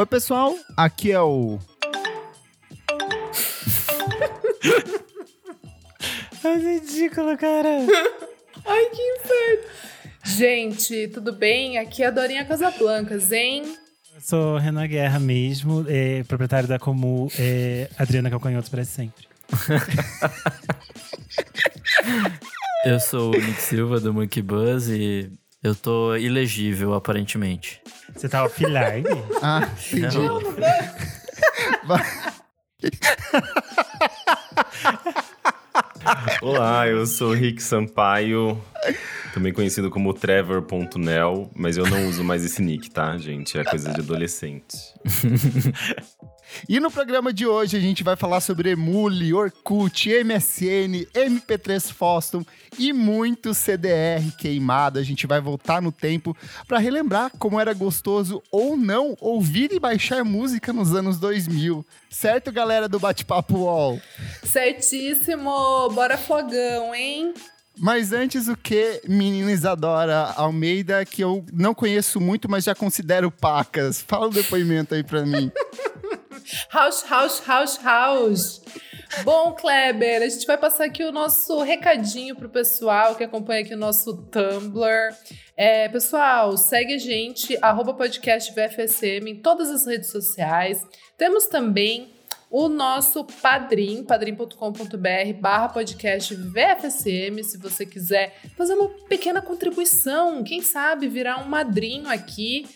Oi, pessoal, aqui é o... É ridículo, cara. Ai, que inferno. Gente, tudo bem? Aqui é a Dorinha Casablancas, hein? Eu sou Renan Guerra mesmo, proprietário da Comú, Adriana Calcanhotos para sempre. Eu sou o Nick Silva, do Monkey Buzz, e eu tô ilegível, aparentemente. Você tá offline? Ah, entendi. Não. Olá, eu sou o Rick Sampaio, também conhecido como Trevor.nel, mas eu não uso mais esse nick, tá, gente? É coisa de adolescente. E no programa de hoje a gente vai falar sobre Emule, Orkut, MSN, MP3 Fostum e muito CDR queimado. A gente vai voltar no tempo para relembrar como era gostoso ou não ouvir e baixar música nos anos 2000. Certo, galera do Bate-Papo UOL? Certíssimo! Bora fogão, hein? Mas antes o que, menina Isadora Almeida, que eu não conheço muito, mas já considero pacas. Fala o depoimento aí pra mim. House. Bom, Kleber, a gente vai passar aqui o nosso recadinho pro pessoal que acompanha aqui o nosso Tumblr. Pessoal, segue a gente, @podcastvfsm em todas as redes sociais. Temos também o nosso Padrim, padrim.com.br/podcastvfsm, se você quiser fazer uma pequena contribuição, quem sabe virar um madrinho aqui.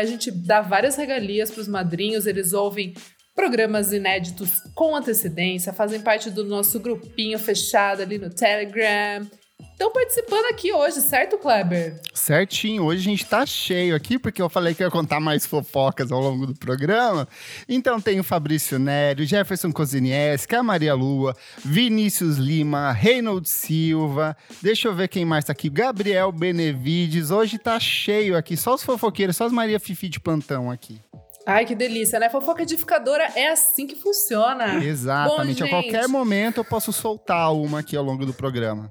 A gente dá várias regalias para os madrinhos, eles ouvem programas inéditos com antecedência, fazem parte do nosso grupinho fechado ali no Telegram. Estão participando aqui hoje, certo, Kleber? Certinho, hoje a gente tá cheio aqui, porque eu falei que eu ia contar mais fofocas ao longo do programa. Então tem o Fabrício Nery, Jefferson Kozinieski, a Maria Lua, Vinícius Lima, Reynold Silva, deixa eu ver quem mais tá aqui, Gabriel Benevides. Hoje tá cheio aqui, só os fofoqueiros, só as Maria Fifi de plantão aqui. Ai, que delícia, né? Fofoca edificadora é assim que funciona. Exatamente, bom, a qualquer momento eu posso soltar uma aqui ao longo do programa.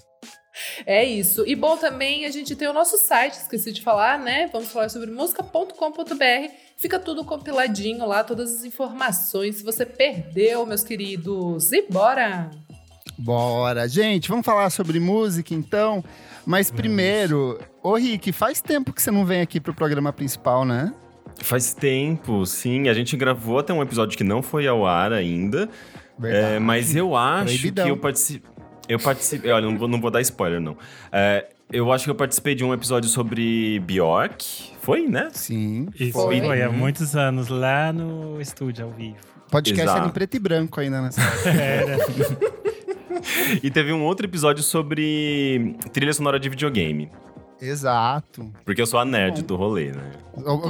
É isso. E bom, também a gente tem o nosso site, esqueci de falar, né? Vamos falar sobre música.com.br. Fica tudo compiladinho lá, todas as informações. Se você perdeu, meus queridos, e bora! Bora, gente! Vamos falar sobre música, então. Mas primeiro, ô Rick, faz tempo que você não vem aqui pro programa principal, né? Faz tempo, sim. A gente gravou até um episódio que não foi ao ar ainda. Verdade. Mas eu acho Proibidão. Que eu participei... Olha, não vou dar spoiler, não. Eu acho que eu participei de um episódio sobre Bjork. Foi, né? Sim. Isso foi há muitos anos, lá no estúdio, ao vivo. Podcast era em preto e branco ainda nessa era. E teve um outro episódio sobre trilha sonora de videogame. Exato. Porque eu sou a nerd do rolê, né?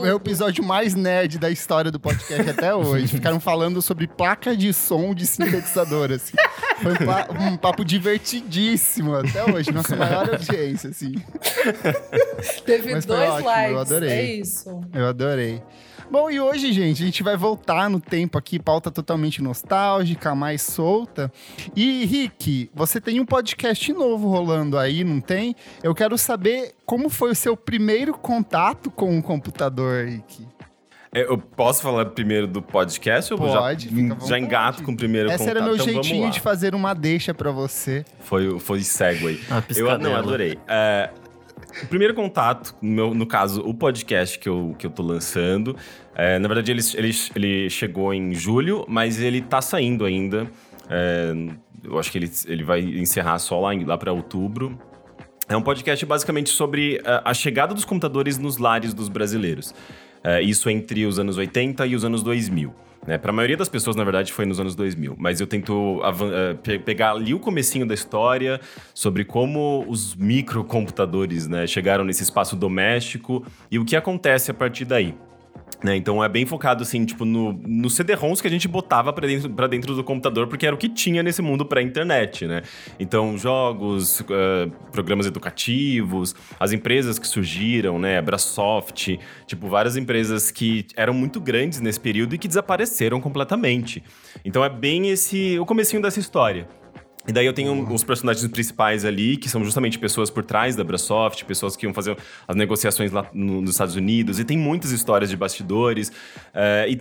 É o episódio mais nerd da história do podcast até hoje. Ficaram falando sobre placa de som de sintetizador, assim. Foi um papo divertidíssimo até hoje. Nossa maior audiência, assim. Teve mas 2 ótimo, likes, eu adorei. É isso. Eu adorei. Bom, e hoje, gente, a gente vai voltar no tempo aqui, pauta totalmente nostálgica, mais solta. E, Rick, você tem um podcast novo rolando aí, não tem? Eu quero saber como foi o seu primeiro contato com o computador, Rick. Eu posso falar primeiro do podcast? Pode, já engato com o primeiro contato. Esse era meu jeitinho de fazer uma deixa pra você. Foi segue. Eu adorei. O primeiro contato, no caso, o podcast que eu tô lançando. Na verdade, ele chegou em julho, mas ele tá saindo ainda. Eu acho que ele vai encerrar só lá pra outubro. É um podcast basicamente sobre a chegada dos computadores nos lares dos brasileiros. Isso entre os anos 80 e os anos 2000. Né? Para a maioria das pessoas, na verdade, foi nos anos 2000. Mas eu tento pegar ali o comecinho da história sobre como os microcomputadores, né, chegaram nesse espaço doméstico e o que acontece a partir daí. Né? Então é bem focado assim, tipo, no CD-ROMs que a gente botava pra dentro do computador, porque era o que tinha nesse mundo pré-internet, né? Então jogos, programas educativos, as empresas que surgiram, né? Abrasoft, tipo, várias empresas que eram muito grandes nesse período e que desapareceram completamente. Então é bem o comecinho dessa história. E daí eu tenho os personagens principais ali, que são justamente pessoas por trás da Brasoft, pessoas que iam fazer as negociações lá nos Estados Unidos. E tem muitas histórias de bastidores. E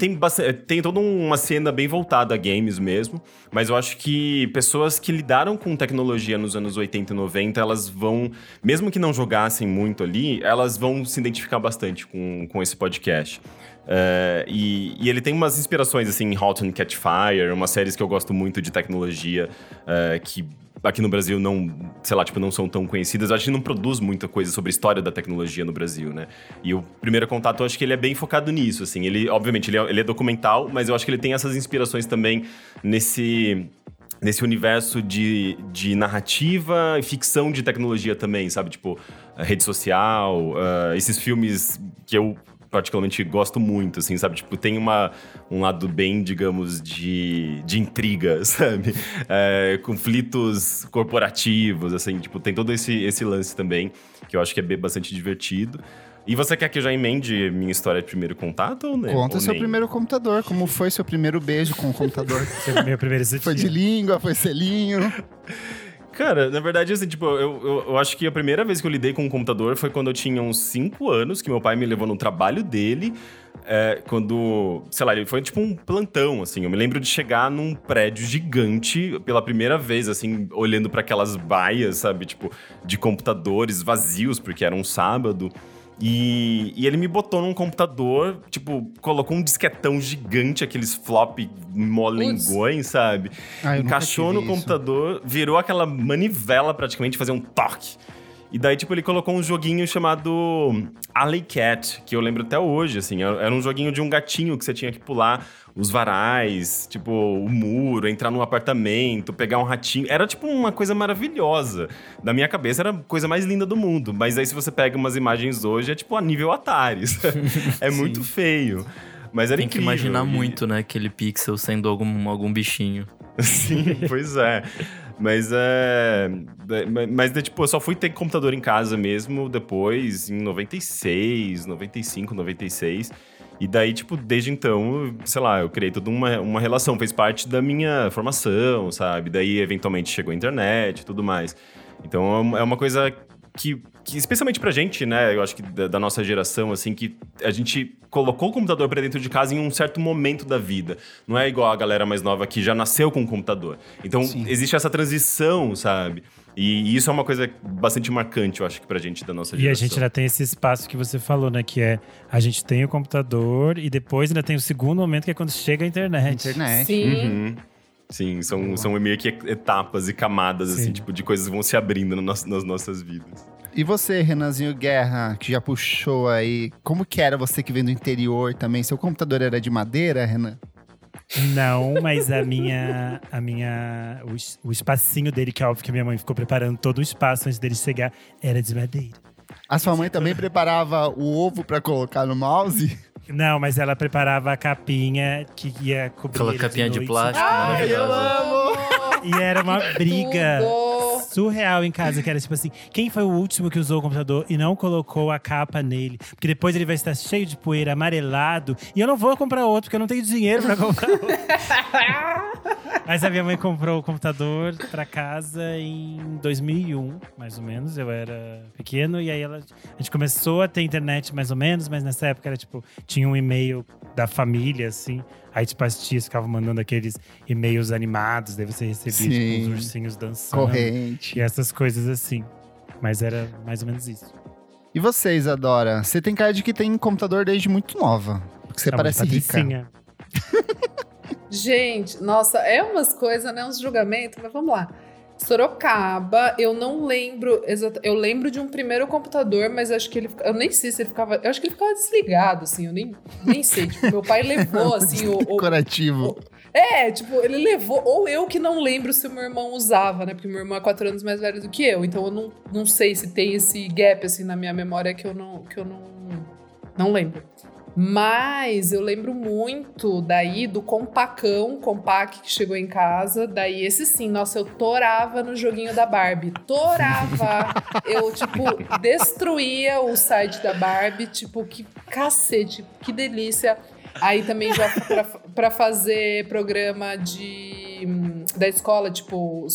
tem toda uma cena bem voltada a games mesmo. Mas eu acho que pessoas que lidaram com tecnologia nos anos 80 e 90, elas vão, mesmo que não jogassem muito ali, elas vão se identificar bastante com esse podcast. E ele tem umas inspirações, assim, em Hot and Catch Fire, umas séries que eu gosto muito de tecnologia, que aqui no Brasil não, sei lá, tipo, não são tão conhecidas. Eu acho que não produz muita coisa sobre a história da tecnologia no Brasil, né? E o Primeiro Contato, eu acho que ele é bem focado nisso, assim. Ele, obviamente, ele é documental, mas eu acho que ele tem essas inspirações também nesse universo de narrativa e ficção de tecnologia também, sabe? Tipo, a rede social, esses filmes que eu particularmente gosto muito, assim, sabe? Tipo, tem um lado bem, digamos, de intriga, sabe? Conflitos corporativos, assim, tipo, tem todo esse lance também, que eu acho que é bastante divertido. E você quer que eu já emende minha história de primeiro contato ou não? Conta ou seu primeiro computador, como foi seu primeiro beijo com o computador? Meu primeiro desafio. Foi de língua, foi selinho... Cara, na verdade, assim, tipo, eu acho que a primeira vez que eu lidei com um computador foi quando eu tinha uns 5 anos, que meu pai me levou no trabalho dele, quando, sei lá, ele foi tipo um plantão, assim. Eu me lembro de chegar num prédio gigante pela primeira vez, assim, olhando para aquelas baias, sabe, tipo, de computadores vazios, porque era um sábado. E ele me botou num computador, tipo, colocou um disquetão gigante, aqueles flop molengões, sabe? Encaixou no computador, virou aquela manivela praticamente, fazer um toque. E daí, tipo, ele colocou um joguinho chamado Alley Cat, que eu lembro até hoje, assim. Era um joguinho de um gatinho que você tinha que pular os varais, tipo, o muro, entrar num apartamento, pegar um ratinho. Era, tipo, uma coisa maravilhosa. Na minha cabeça, era a coisa mais linda do mundo. Mas aí, se você pega umas imagens hoje, é, tipo, a nível Atari. É muito feio. Mas era incrível. Tem que imaginar muito, né? Aquele pixel sendo algum bichinho. Sim, pois é. Mas, tipo, eu só fui ter computador em casa mesmo depois, em 96. E daí, tipo, desde então, sei lá, eu criei toda uma relação. Fez parte da minha formação, sabe? Daí, eventualmente, chegou a internet e tudo mais. Então, é uma coisa que especialmente pra gente, né? Eu acho que da nossa geração, assim, que a gente colocou o computador pra dentro de casa em um certo momento da vida. Não é igual a galera mais nova que já nasceu com o computador. Então, sim, existe essa transição, sabe? E isso é uma coisa bastante marcante, eu acho, que pra gente da nossa geração. E a gente ainda tem esse espaço que você falou, né? Que é, a gente tem o computador e depois ainda tem o segundo momento, que é quando chega a internet. Sim. Uhum. Sim, são meio que etapas e camadas, sim, assim, tipo, de coisas que vão se abrindo nas nossas vidas. E você, Renanzinho Guerra, que já puxou aí, como que era você que vem do interior também? Seu computador era de madeira, Renan? Não, mas o espacinho dele, que é óbvio que a minha mãe ficou preparando todo o espaço antes dele chegar, era de madeira. A sua mãe também preparava o ovo pra colocar no mouse? Não, mas ela preparava a capinha que ia cobrir. Aquela capinha de plástico. Ai, eu amo! E era uma briga surreal em casa, que era tipo assim, quem foi o último que usou o computador e não colocou a capa nele? Porque depois ele vai estar cheio de poeira, amarelado, e eu não vou comprar outro, porque eu não tenho dinheiro pra comprar outro. Mas a minha mãe comprou o computador pra casa em 2001, mais ou menos. Eu era pequeno, e aí a gente começou a ter internet mais ou menos, mas nessa época era tipo, tinha um e-mail da família, assim. Aí, tipo, as tias ficavam mandando aqueles e-mails animados, daí você recebia, tipo, uns ursinhos dançando. Corrente. E essas coisas assim. Mas era mais ou menos isso. E você, Isadora? Você tem cara de que tem computador desde muito nova. Porque você parece rica. Gente, nossa, é umas coisas, né? Uns julgamentos, mas vamos lá. Sorocaba, eu não lembro exatamente. Eu lembro de um primeiro computador, mas acho que ele. Eu nem sei se ele ficava. Eu acho que ele ficava desligado, assim. Eu nem sei. Tipo, meu pai levou, assim. Decorativo. Tipo, ele levou. Ou eu que não lembro se o meu irmão usava, né? Porque meu irmão é 4 anos mais velho do que eu. Então eu não sei se tem esse gap, assim, na minha memória que eu não lembro. Mas eu lembro muito daí do compact que chegou em casa. Daí esse sim, nossa, eu torava no joguinho da Barbie. Eu, tipo, destruía o site da Barbie. Tipo, que cacete, que delícia. Aí também já pra fazer programa de da escola, tipo,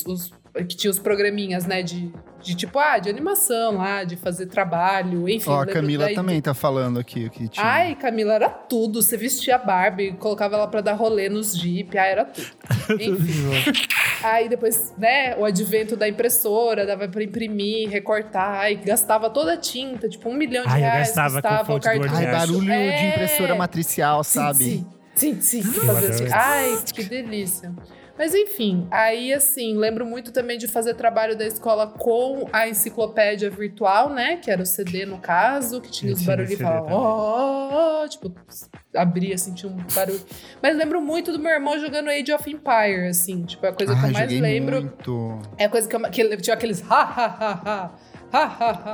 que tinha os programinhas, né, de tipo, de animação lá, de fazer trabalho, enfim. Ó, a Camila também tá falando aqui o que tinha. Ai, Camila, era tudo. Você vestia a Barbie, colocava ela pra dar rolê nos Jeep, era tudo. Enfim. Aí depois, né, o advento da impressora, dava pra imprimir, recortar, aí gastava toda a tinta, tipo R$1 milhão, gastava o cartucho. Ai, barulho de impressora matricial, sabe? Sim. Ai, que delícia. Mas enfim, aí assim, lembro muito também de fazer trabalho da escola com a enciclopédia virtual, né? Que era o CD, no caso, que tinha os barulhinhos e falava... tipo, abria, sentia um barulho. Mas lembro muito do meu irmão jogando Age of Empire, assim. Tipo, é a coisa que eu mais lembro. Muito. É a coisa que eu... Que tinha aqueles...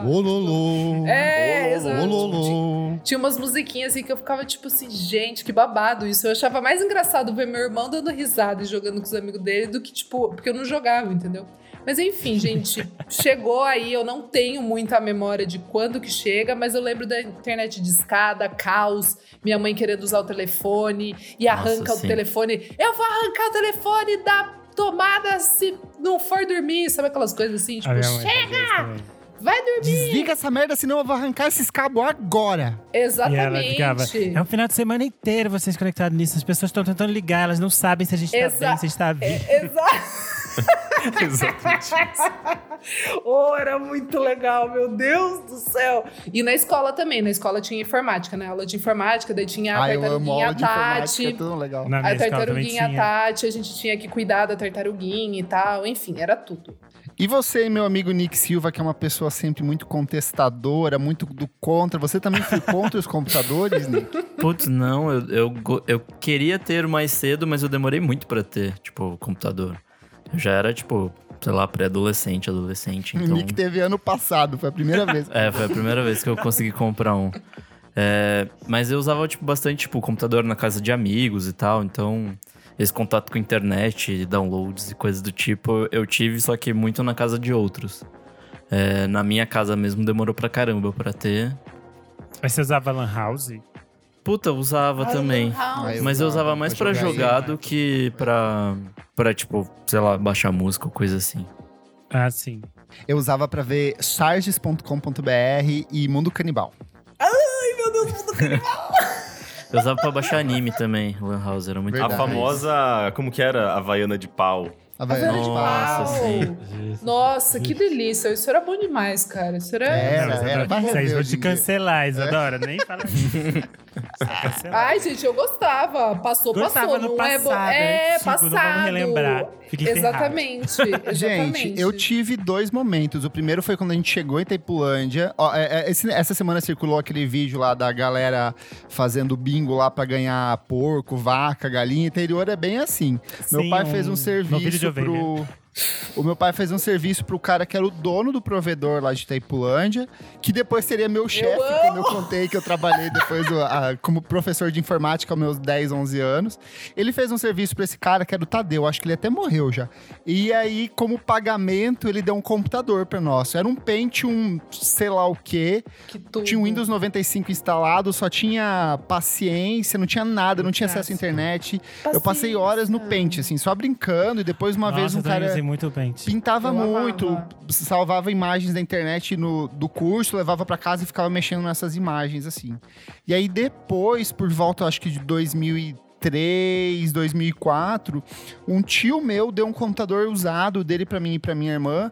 Ololô. É, exato. Tinha umas musiquinhas assim que eu ficava tipo assim, gente, que babado isso. Eu achava mais engraçado ver meu irmão dando risada e jogando com os amigos dele do que tipo, porque eu não jogava, entendeu? Mas enfim, gente, chegou aí, eu não tenho muita memória de quando que chega, mas eu lembro da internet discada, caos, minha mãe querendo usar o telefone e arranca o telefone. Eu vou arrancar o telefone da tomada se não for dormir, sabe aquelas coisas assim, tipo, chega! Vai dormir! Desliga essa merda, senão eu vou arrancar esses cabos agora! Exatamente! E ela ligava, é um final de semana inteiro vocês conectados nisso. As pessoas estão tentando ligar, elas não sabem se a gente tá bem, se a gente tá vivo. Exatamente isso. Oh, era muito legal, meu Deus do céu! E na escola também, na escola tinha informática, né? Aula de informática, daí tinha a tartaruguinha Tati. É tudo legal. A tartaruguinha Tati, a gente tinha que cuidar da tartaruguinha e tal, enfim, era tudo. E você, meu amigo Nick Silva, que é uma pessoa sempre muito contestadora, muito do contra. Você também foi contra os computadores, Nick? Putz, não. Eu queria ter mais cedo, mas eu demorei muito pra ter, tipo, computador. Eu já era, tipo, sei lá, pré-adolescente, adolescente. Então... O Nick teve ano passado, foi a primeira vez. Foi a primeira vez que eu consegui comprar um. Mas eu usava, tipo, bastante, tipo, computador na casa de amigos e tal, então... Esse contato com internet, downloads e coisas do tipo, eu tive, só que muito na casa de outros. Na minha casa mesmo demorou pra caramba pra ter. Mas você usava Lan House? Puta, eu usava também. Mas eu usava mais pra jogar do que pra, tipo, sei lá, baixar música ou coisa assim. Ah, sim. Eu usava pra ver charges.com.br e Mundo Canibal. Ai, meu Deus, Mundo Canibal! Eu usava pra baixar anime também, Lan House, era muito... Verdade. A famosa, como que era? Havaiana de Pau. Havaiana de Pau. Nossa, sim. Nossa, que delícia. Isso era bom demais, cara. Isso era... Vocês vão te cancelar, Isadora. Nem fala isso. Ai, gente, eu gostava. Passou. Não passado, é bom. Passado. Vamos relembrar. Exatamente. Gente, eu tive dois momentos. O primeiro foi quando a gente chegou em Itaipulândia. Essa semana circulou aquele vídeo lá da galera fazendo bingo lá pra ganhar porco, vaca, galinha. Interior é bem assim. Meu pai fez um serviço O meu pai fez um serviço pro cara que era o dono do provedor lá de Itaipulândia, que depois seria meu chefe, quando eu contei que eu trabalhei depois como professor de informática aos meus 10, 11 anos. Ele fez um serviço pra esse cara, que era o Tadeu, acho que ele até morreu já. E aí, como pagamento, ele deu um computador pra nós. Era um Pentium, sei lá o quê. Tinha um Windows 95 instalado, só tinha paciência, não tinha nada, não tinha acesso à internet. Paciência. Eu passei horas no Paint, assim, só brincando. E depois, uma vez, um cara... Muito pintava muito, salvava imagens da internet do curso, levava pra casa e ficava mexendo nessas imagens, assim. E aí depois, por volta, acho que de 2003, 2004, um tio meu deu um computador usado dele pra mim e pra minha irmã.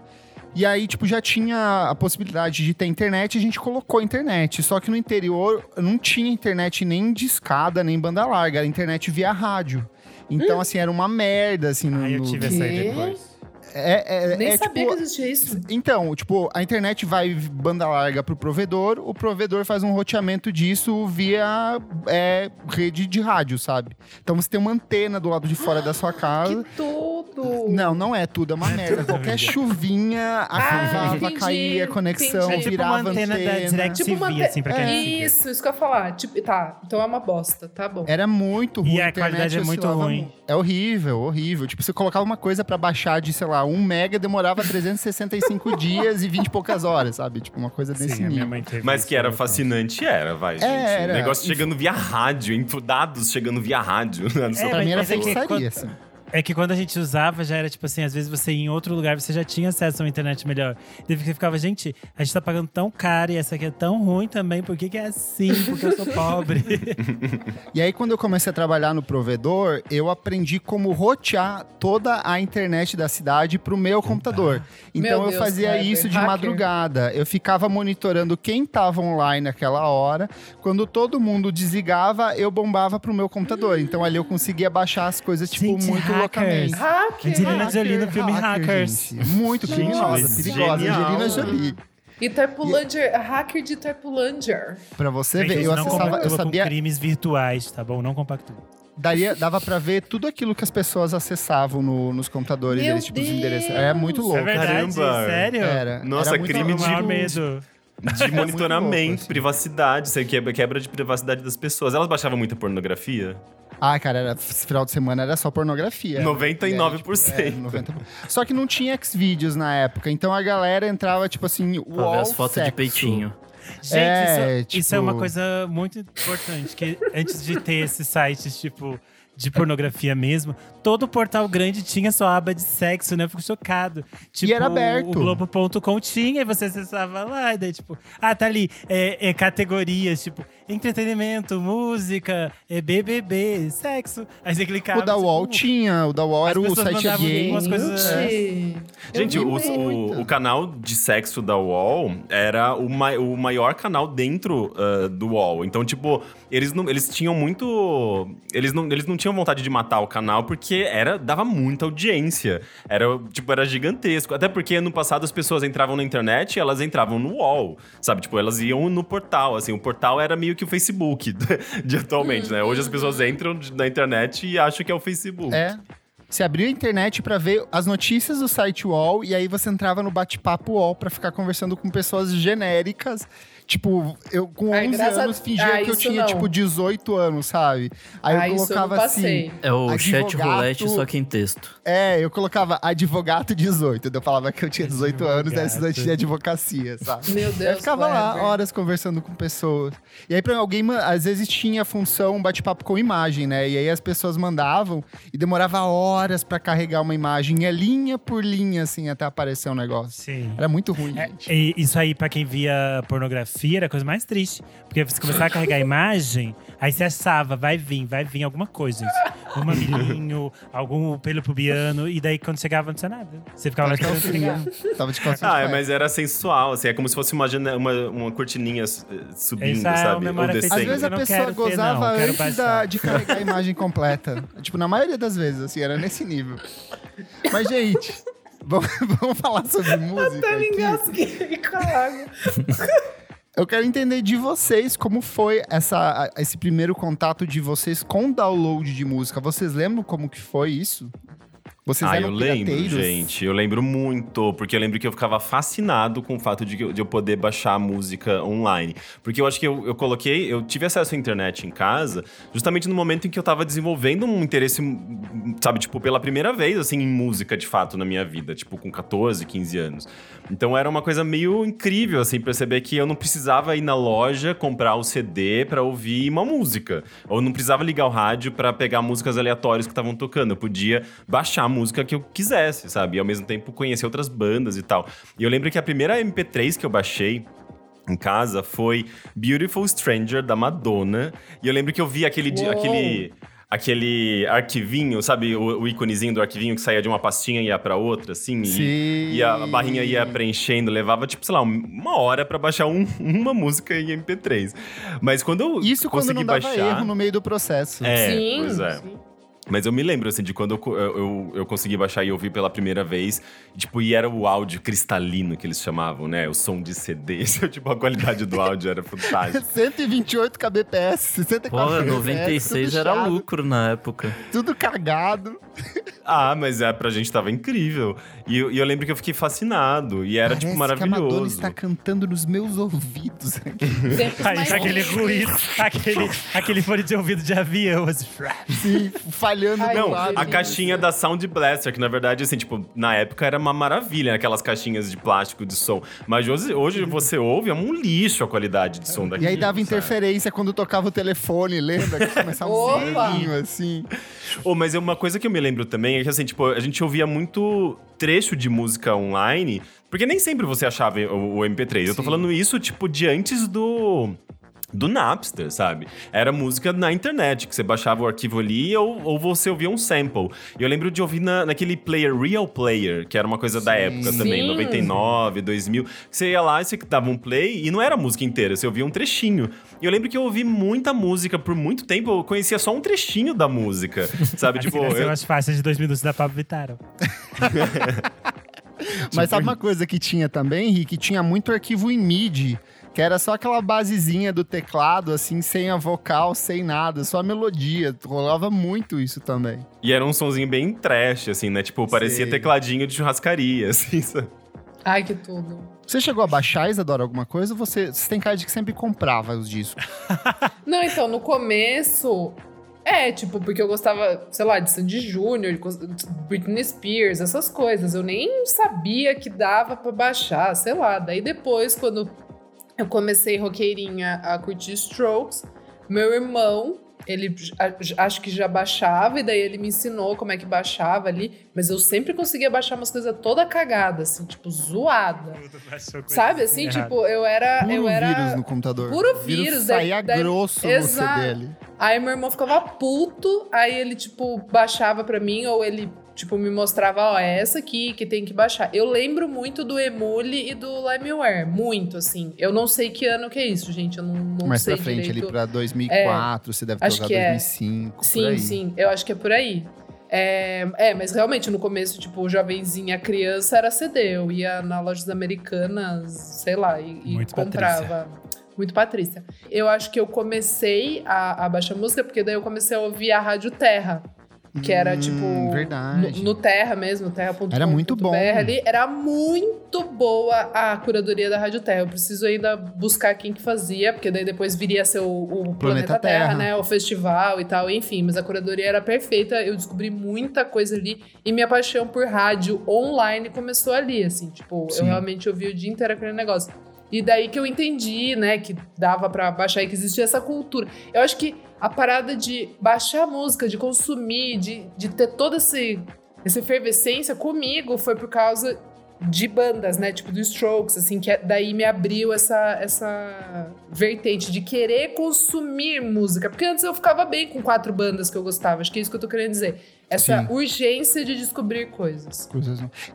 E aí, tipo, já tinha a possibilidade de ter internet, a gente colocou internet. Só que no interior não tinha internet nem de escada, nem banda larga, era internet via rádio. Então, assim, era uma merda, assim. Eu tive essa aí depois. Nem sabia tipo, que existia isso. Então, tipo, a internet vai banda larga pro provedor, o provedor faz um roteamento disso via rede de rádio, sabe? Então você tem uma antena do lado de fora da sua casa. Que tudo! Não é tudo, é uma merda. Qualquer chuvinha, caía a conexão, entendi. Virava antena. Tipo uma antena da DirecTV, assim, pra quem isso que eu ia falar. Tipo, então é uma bosta, tá bom. Era muito ruim. E a qualidade é muito ruim. É horrível. Tipo, você colocava uma coisa pra baixar de, sei lá, 1 mega, demorava 365 dias e 20 e poucas horas, sabe? Tipo, uma coisa desse nível. Mas que era fascinante, gente. O negócio chegando via rádio, dados chegando via rádio. Pra mim era feitiçaria, assim. É que quando a gente usava, já era tipo assim, às vezes você ia em outro lugar, você já tinha acesso a uma internet melhor. Teve que ficava, gente, a gente tá pagando tão caro e essa aqui é tão ruim também, por que que é assim? Porque eu sou pobre. E aí, quando eu comecei a trabalhar no provedor, eu aprendi como rotear toda a internet da cidade pro meu computador. Então, eu fazia isso de madrugada. Eu ficava monitorando quem tava online naquela hora. Quando todo mundo desligava, eu bombava pro meu computador. Então, ali eu conseguia baixar as coisas, tipo, gente, muito loucamente. Angelina Jolie no filme Hackers. Muito criminosa, perigosa. Angelina Jolie. E Terpulanger, hacker de Terpulanger. Pra você ver, eu acessava, eu sabia... com crimes virtuais, tá bom? Não compactua. Dava pra ver tudo aquilo que as pessoas acessavam nos computadores deles, tipo, os endereços. É muito louco. É verdade, sério? Era. Nossa, era crime de medo. De monitoramento, louco, privacidade, assim. Quebra de privacidade das pessoas. Elas baixavam muita pornografia? Ah, cara, esse final de semana era só pornografia. 99%. Né? Tipo, 90%. Só que não tinha Xvideos na época. Então a galera entrava, tipo assim, uau, as fotos sexo. De peitinho. Gente, isso é uma coisa muito importante. Que antes de ter esses sites, tipo, de pornografia mesmo, todo portal grande tinha sua aba de sexo, né? Eu fico chocado. Tipo, e era aberto. O Globo.com tinha, e você acessava lá, e daí, tipo, tá ali, categorias, tipo, entretenimento, música, BBB, sexo. Aí você clicava. O da UOL tinha, o da UOL era o site gay. Gente, o canal de sexo da UOL era o maior canal dentro do UOL. Então, tipo, eles tinham muito... Eles não tinham vontade de matar o canal, porque dava muita audiência. Era gigantesco. Até porque no passado as pessoas entravam na internet e elas entravam no UOL, sabe? Tipo, elas iam no portal, assim. O portal era meio que o Facebook de atualmente, né? Hoje as pessoas entram na internet e acham que é o Facebook. É. Você abriu a internet pra ver as notícias do site UOL e aí você entrava no Bate-Papo UOL pra ficar conversando com pessoas genéricas. Tipo, eu com 11 anos fingia que eu tinha, tipo, 18 anos, sabe? Aí eu colocava assim... É o chat roulette, só que em texto. É, eu colocava advogado 18. Eu falava que eu tinha 18 anos, era estudante de advocacia, sabe? Meu Deus, eu ficava lá horas conversando com pessoas. E aí, pra alguém, às vezes tinha a função bate-papo com imagem, né? E aí as pessoas mandavam e demorava horas pra carregar uma imagem. É linha por linha, assim, até aparecer um negócio. Sim. Era muito ruim, gente. E isso aí, pra quem via pornografia, era a coisa mais triste. Porque você começava a carregar a imagem, aí você achava, vai vir alguma coisa, gente. Um mamilinho, algum pelo pubiano. E daí, quando chegava, não tinha nada. Você ficava lá de calcinha. Mas era sensual, assim. É como se fosse uma cortininha subindo, sabe? Ou descendo. Às vezes a pessoa gozava antes de carregar a imagem completa. Tipo, na maioria das vezes, assim, era nesse nível. Mas, gente, vamos falar sobre música. Eu até me engasguei com a água. Eu quero entender de vocês como foi esse primeiro contato de vocês com download de música. Vocês lembram como que foi isso? Vocês eram pirateiros? Eu lembro, gente. Eu lembro muito. Porque eu lembro que eu ficava fascinado com o fato de eu poder baixar música online. Porque eu acho que eu tive acesso à internet em casa justamente no momento em que eu tava desenvolvendo um interesse, sabe, tipo, pela primeira vez, assim, em música, de fato, na minha vida. Tipo, com 14, 15 anos. Então era uma coisa meio incrível, assim, perceber que eu não precisava ir na loja comprar o CD pra ouvir uma música. Ou não precisava ligar o rádio pra pegar músicas aleatórias que estavam tocando. Eu podia baixar a música que eu quisesse, sabe? E ao mesmo tempo conhecer outras bandas e tal. E eu lembro que a primeira MP3 que eu baixei em casa foi Beautiful Stranger, da Madonna. E eu lembro que eu vi aquele arquivinho, sabe? O íconezinho do arquivinho que saía de uma pastinha e ia pra outra, assim. Sim. E a barrinha ia preenchendo. Levava, tipo, sei lá, uma hora pra baixar uma música em MP3. Mas quando eu consegui baixar... Isso quando não dava erro no meio do processo. Sim. Mas eu me lembro, assim, de quando eu consegui baixar e ouvir pela primeira vez. Tipo, e era o áudio cristalino que eles chamavam, né? O som de CD. Tipo, a qualidade do áudio era fantástica. 128 kbps, 64 kbps. 96 era chato. Lucro na época. Tudo cagado. Mas pra gente tava incrível. E eu lembro que eu fiquei fascinado. E era, tipo, maravilhoso. Que a Madonna está cantando nos meus ouvidos aqui. Aí, aquele ruído, aquele fone de ouvido de avião. Sim, falha. chacoalhando. Ai, não, a caixinha da Sound Blaster, que na verdade, assim, tipo, na época era uma maravilha, aquelas caixinhas de plástico de som. Mas hoje você ouve, é um lixo a qualidade de som daquilo. E aí dava interferência quando tocava o telefone, lembra? Que começava um barulhinho, assim. Oh, mas é uma coisa que eu me lembro também, é que assim, tipo, a gente ouvia muito trecho de música online, porque nem sempre você achava o MP3. Sim. Eu tô falando isso, tipo, de antes do Napster, sabe? Era música na internet, que você baixava o arquivo ali ou você ouvia um sample. E eu lembro de ouvir naquele player, Real Player, que era uma coisa da época também, 99, 2000. Você ia lá e você dava um play e não era música inteira, você ouvia um trechinho. E eu lembro que eu ouvi muita música por muito tempo, eu conhecia só um trechinho da música, sabe? Tipo, as mais fáceis de 2012 da Pablo Vittar. Mas sabe uma coisa que tinha também, Rick? Tinha muito arquivo em MIDI, que era só aquela basezinha do teclado, assim, sem a vocal, sem nada, só a melodia. Rolava muito isso também. E era um sonzinho bem trash, assim, né? Tipo, parecia tecladinho de churrascaria, assim. Ai, que tudo. Você chegou a baixar, Isadora, alguma coisa? Ou você tem cara de que sempre comprava os discos? Não, então, no começo... tipo, porque eu gostava, sei lá, de Sandy Júnior, Britney Spears, essas coisas. Eu nem sabia que dava pra baixar, sei lá. Daí depois, quando... eu comecei roqueirinha a curtir Strokes. Meu irmão, ele acho que já baixava, e daí ele me ensinou como é que baixava ali. Mas eu sempre conseguia baixar umas coisas toda cagada, assim, tipo, zoada. Sabe, assim, errado. Tipo, eu era... Puro vírus no computador. Puro vírus. Saía grosso no CD ali. Aí meu irmão ficava puto, aí ele, tipo, baixava pra mim, ou ele... tipo, me mostrava, ó, é essa aqui que tem que baixar. Eu lembro muito do Emule e do Limeware, muito, assim. Eu não sei que ano que é isso, gente, eu não mais sei direito. Mais pra frente, direito. Ali pra 2004, você deve ter usado 2005, sim, por aí. Sim, eu acho que é por aí. Mas realmente, no começo, tipo, jovenzinha, criança, era CD. Eu ia na lojas americanas, sei lá, e comprava... Muito Patrícia. Eu acho que eu comecei a baixar música, porque daí eu comecei a ouvir a Rádio Terra. Que era, tipo, verdade. No Terra mesmo, Terra.com.br. Era muito bom. Ali, era muito boa a curadoria da Rádio Terra. Eu preciso ainda buscar quem que fazia, porque daí depois viria a ser o Planeta Terra, né? O festival e tal, enfim. Mas a curadoria era perfeita, eu descobri muita coisa ali. E minha paixão por rádio online começou ali, assim. Tipo, sim. Eu realmente ouvi o dia inteiro aquele negócio. E daí que eu entendi, né? Que dava pra baixar e que existia essa cultura. Eu acho que a parada de baixar a música, de consumir, de ter toda essa efervescência comigo foi por causa de bandas, né? Tipo do Strokes, assim, que daí me abriu essa vertente de querer consumir música. Porque antes eu ficava bem com 4 bandas que eu gostava, acho que é isso que eu tô querendo dizer. Essa urgência de descobrir coisas.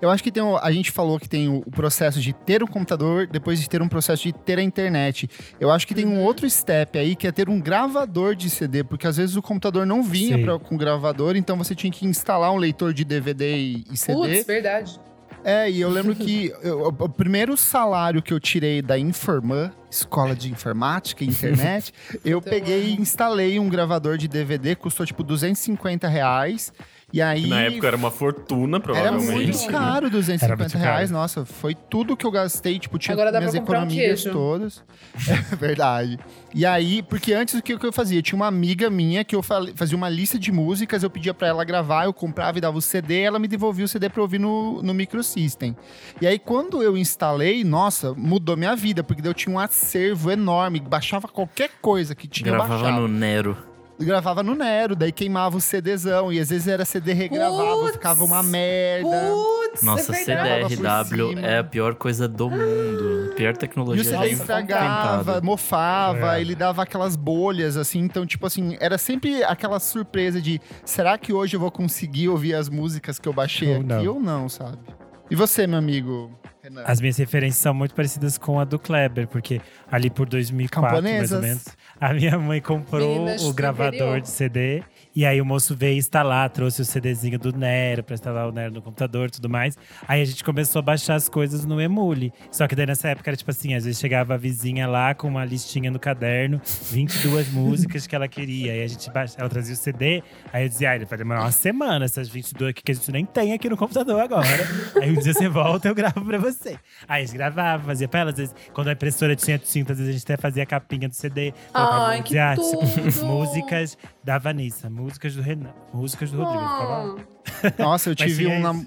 Eu acho que tem a gente falou que tem o processo de ter um computador, depois de ter um processo de ter a internet. Eu acho que tem um outro step aí, que é ter um gravador de CD, porque às vezes o computador não vinha com gravador, então você tinha que instalar um leitor de DVD e CD. Putz, verdade. E eu lembro que o primeiro salário que eu tirei da Informã, escola de informática e internet, eu peguei e instalei um gravador de DVD, custou tipo R$250. E aí, na época era uma fortuna, provavelmente. Era muito caro, R$250. Nossa, foi tudo que eu gastei, tipo, tinha minhas economias todas. É verdade. E aí, porque antes o que eu fazia? Tinha uma amiga minha que eu fazia uma lista de músicas, eu pedia pra ela gravar, eu comprava e dava o CD, ela me devolvia o CD pra eu ouvir no microsystem. E aí, quando eu instalei, nossa, mudou minha vida, porque daí eu tinha um acervo enorme, baixava qualquer coisa que tinha baixado. Gravava no Nero. Gravava no Nero, daí queimava o CDzão. E às vezes era CD regravado, ficava uma merda. Nossa, CDRW é a pior coisa do mundo. A pior tecnologia. E o CD estragava, mofava, ele dava aquelas bolhas, assim. Então, tipo assim, era sempre aquela surpresa de... será que hoje eu vou conseguir ouvir as músicas que eu baixei aqui ou não, sabe? E você, meu amigo... As minhas referências são muito parecidas com a do Kleber, porque ali por 2004, mais ou menos, a minha mãe comprou o gravador de CD. E aí o moço veio instalar, trouxe o CDzinho do Nero pra instalar o Nero no computador e tudo mais. Aí a gente começou a baixar as coisas no Emule. Só que daí nessa época era tipo assim, às vezes chegava a vizinha lá com uma listinha no caderno, 22 músicas que ela queria. Aí a gente baixava, ela trazia o CD, aí eu dizia, ele vai demorar uma semana essas 22 aqui que a gente nem tem aqui no computador agora. Aí um dia você volta, eu gravo pra você. Aí a gente gravava, fazia pra ela, às vezes, quando a impressora tinha tinta, às vezes a gente até fazia a capinha do CD. Ai, que tudo! Músicas da Vanessa, músicas do Renan, músicas do Rodrigo. Ficava... Nossa, eu tive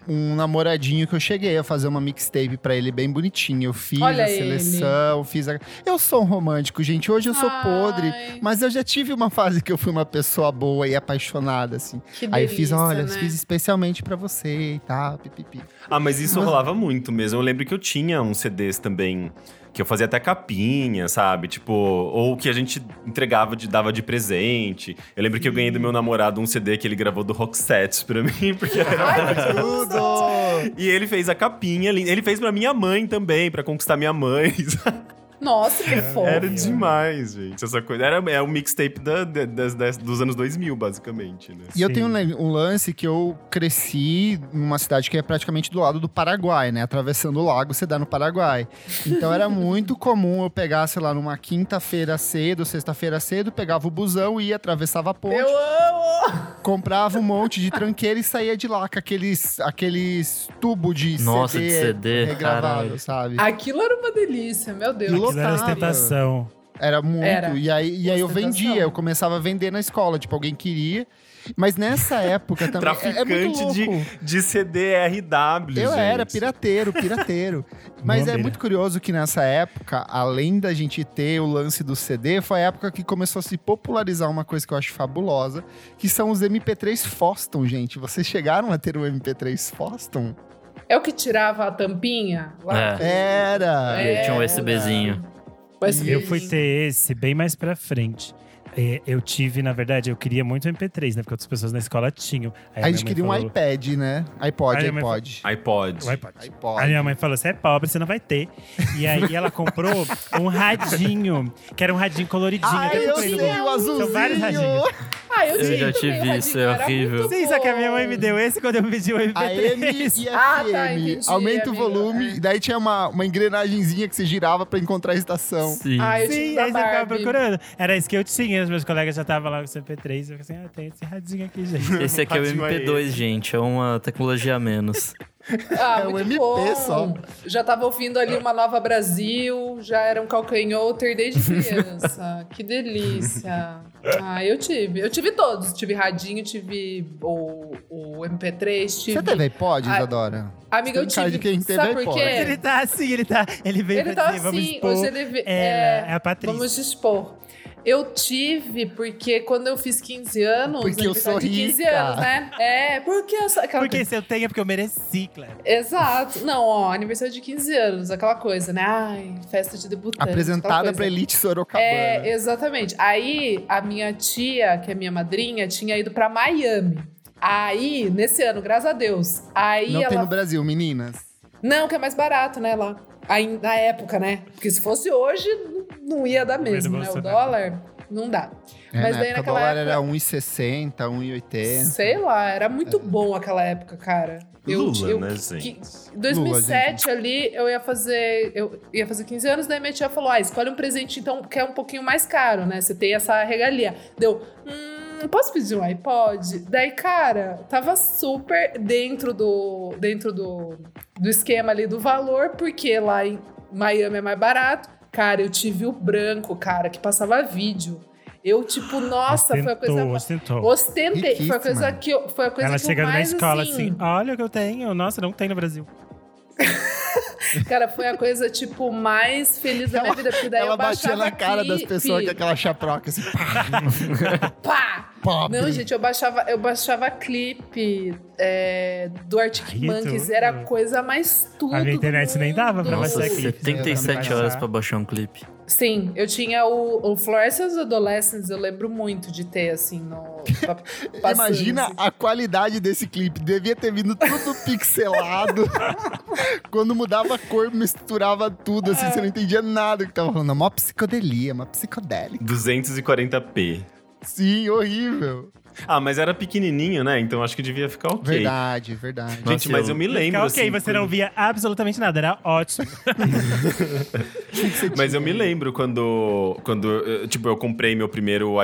um namoradinho que eu cheguei a fazer uma mixtape pra ele bem bonitinho. Eu fiz seleção, fiz a... Eu sou um romântico, gente. Hoje eu sou podre, mas eu já tive uma fase que eu fui uma pessoa boa e apaixonada, assim. Que delícia, aí eu fiz, olha, né? Fiz especialmente pra você e tal, pipipi. Ah, mas isso rolava muito mesmo. Eu lembro que eu tinha uns CDs também… Que eu fazia até capinha, sabe? Tipo, ou que a gente entregava, dava de presente. Eu lembro que eu ganhei do meu namorado um CD que ele gravou do Roxette pra mim. Porque era tudo! E ele fez a capinha, ele fez pra minha mãe também, pra conquistar minha mãe. Nossa, que fofo! Era demais, gente. Essa coisa. É o mixtape dos anos 2000, basicamente, né? E eu tenho um lance que eu cresci numa cidade que é praticamente do lado do Paraguai, né? Atravessando o lago, você dá no Paraguai. Então era muito comum eu pegar, sei lá, numa quinta-feira cedo, sexta-feira cedo, pegava o busão, ia, atravessava a ponte. Eu amo! Comprava um monte de tranqueira e saía de lá com aqueles tubos de CD regravado, sabe? Aquilo era uma delícia, meu Deus. Era ostentação. Era muito. E aí eu vendia, eu começava a vender na escola, tipo, alguém queria. Mas nessa época também. Traficante de CDRW. Eu era pirateiro. Mas é muito curioso que nessa época, além da gente ter o lance do CD, foi a época que começou a se popularizar uma coisa que eu acho fabulosa, que são os MP3 Fostum, gente. Vocês chegaram a ter o MP3 Fostum? É o que tirava a tampinha? Lá Era. Tinha um USBzinho. Eu fui ter esse bem mais pra frente. Eu tive, na verdade, eu queria muito MP3, né? Porque outras pessoas na escola tinham. Aí a gente queria um iPad, né? iPod. Aí minha mãe falou, você é pobre, você não vai ter. E aí ela comprou um radinho, que era um radinho coloridinho. Ai, eu tinha o azulzinho. São vários radinhos. Eu já tive isso, é horrível. Sim, só que a minha mãe me deu esse quando eu pedi o MP3. A M e a FM. Tá, entendi, aumenta o volume. E daí tinha uma engrenagenzinha que você girava pra encontrar a estação. Sim, aí você ficava procurando. Era isso que eu tinha, os meus colegas já estavam lá com o MP3. Eu falei assim, tem esse radinho aqui, gente. Esse aqui é o MP2, gente. É uma tecnologia a menos. É um MP bom. Só. Já tava ouvindo ali uma Nova Brasil, já era um calcanhoter desde criança. Que delícia. Eu tive todos. Tive radinho, tive o MP3, tive... Você teve iPod, Isadora? Amiga, eu tive. Sabe por quê? Ele tá assim, ele veio pra dizer, vamos expor. Hoje ele veio... É a Patrícia. Vamos expor. Eu tive, porque quando eu fiz 15 anos... Porque eu sou rica. 15 anos, né? Porque se eu tenho é porque eu mereci, Kleber. Exato. Não, ó, aniversário de 15 anos, aquela coisa, né? Ai, festa de debutante. Apresentada pra elite sorocabana. É, exatamente. Aí, a minha tia, que é minha madrinha, tinha ido pra Miami. Aí, nesse ano, graças a Deus. Não tem no Brasil, meninas? Não, que é mais barato, né, lá. Aí, na época, né? Porque se fosse hoje, não ia dar mesmo, né? O dólar não dá. Mas daí naquela época. O dólar era 1,60, 1,80. Sei lá, era muito bom aquela época, cara. Lula, né, gente? Em 2007 ali, eu ia fazer 15 anos, daí minha tia falou, escolhe um presente então que é um pouquinho mais caro, né? Você tem essa regalia. Deu, posso pedir um iPod? Daí, cara, tava super dentro do esquema ali do valor, porque lá em Miami é mais barato. Cara, eu tive o branco, cara, que passava vídeo. Eu, tipo, nossa, Ostentei. Foi a coisa que eu mais, ela chegando na escola assim, olha o que eu tenho. Nossa, não tem no Brasil. Cara, foi a coisa, tipo, mais feliz da minha vida. Porque daí ela batia na cara das pessoas com aquela chaproca, assim, pá! Pá! Pobre. Não, gente, eu baixava clipe do Arctic Monkeys. Era a coisa mais tudo. A minha internet nem dava pra baixar clipe. 77 horas pra baixar um clipe. Sim, eu tinha o Fluorescence Adolescence, eu lembro muito de ter, assim, no... Imagina a qualidade desse clipe. Devia ter vindo tudo pixelado. Quando mudava a cor, misturava tudo, assim, você não entendia nada do que tava falando. É uma psicodelia, uma psicodélica. 240p. Sim, horrível. Ah, mas era pequenininho, né? Então acho que devia ficar ok. Verdade. Gente, nossa, mas eu me lembro... Assim, você não via absolutamente nada, era ótimo. Mas eu me lembro quando tipo, eu comprei meu primeiro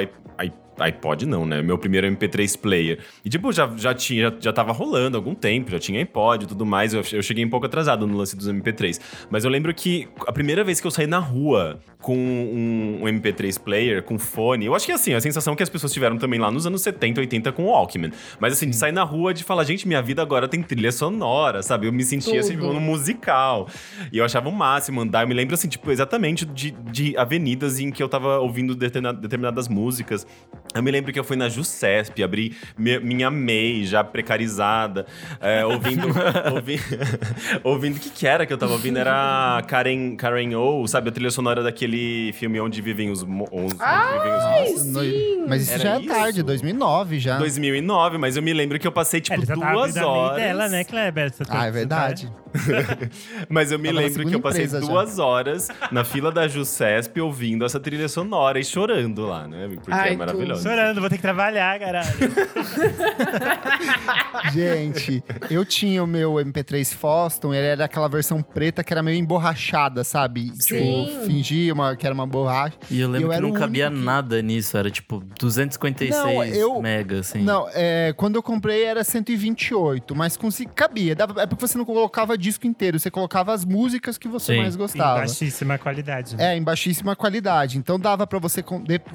iPod não, né? Meu primeiro MP3 player. E tipo, já tava rolando há algum tempo, já tinha iPod e tudo mais. Eu cheguei um pouco atrasado no lance dos MP3. Mas eu lembro que a primeira vez que eu saí na rua com um MP3 player, com fone. Eu acho que assim, a sensação que as pessoas tiveram também lá nos anos 70, 80 com o Walkman. Mas assim, de sair na rua, de falar, gente, minha vida agora tem trilha sonora, sabe? Eu me sentia assim, no musical. E eu achava o máximo andar. Eu me lembro assim, tipo, exatamente de avenidas em que eu tava ouvindo determinadas músicas. Eu me lembro que eu fui na JUCESP, abri minha MEI já precarizada, ouvindo o que era que eu tava ouvindo, era Karen O, sabe? A trilha sonora daquele filme Onde Vivem os Monstros. Mas isso já é tarde, 2009 já. 2009, mas eu me lembro que eu passei, tipo, já 2 horas... dela, né, Kleber? É verdade. Mas eu me lembro que eu passei 2 horas na fila da JUCESP ouvindo essa trilha sonora e chorando lá, né? Porque é maravilhoso. Chorando, vou ter que trabalhar, caralho. Gente, eu tinha o meu MP3 Fostum, ele era aquela versão preta que era meio emborrachada, sabe? Sim. Tipo, fingia que era uma borracha. E eu lembro que não cabia nada nisso, era tipo 256 mega, assim. Não, quando eu comprei era 128, mas cabia. É porque você não colocava disco inteiro, você colocava as músicas que você mais gostava. Em baixíssima qualidade. Né? Em baixíssima qualidade. Então dava pra você,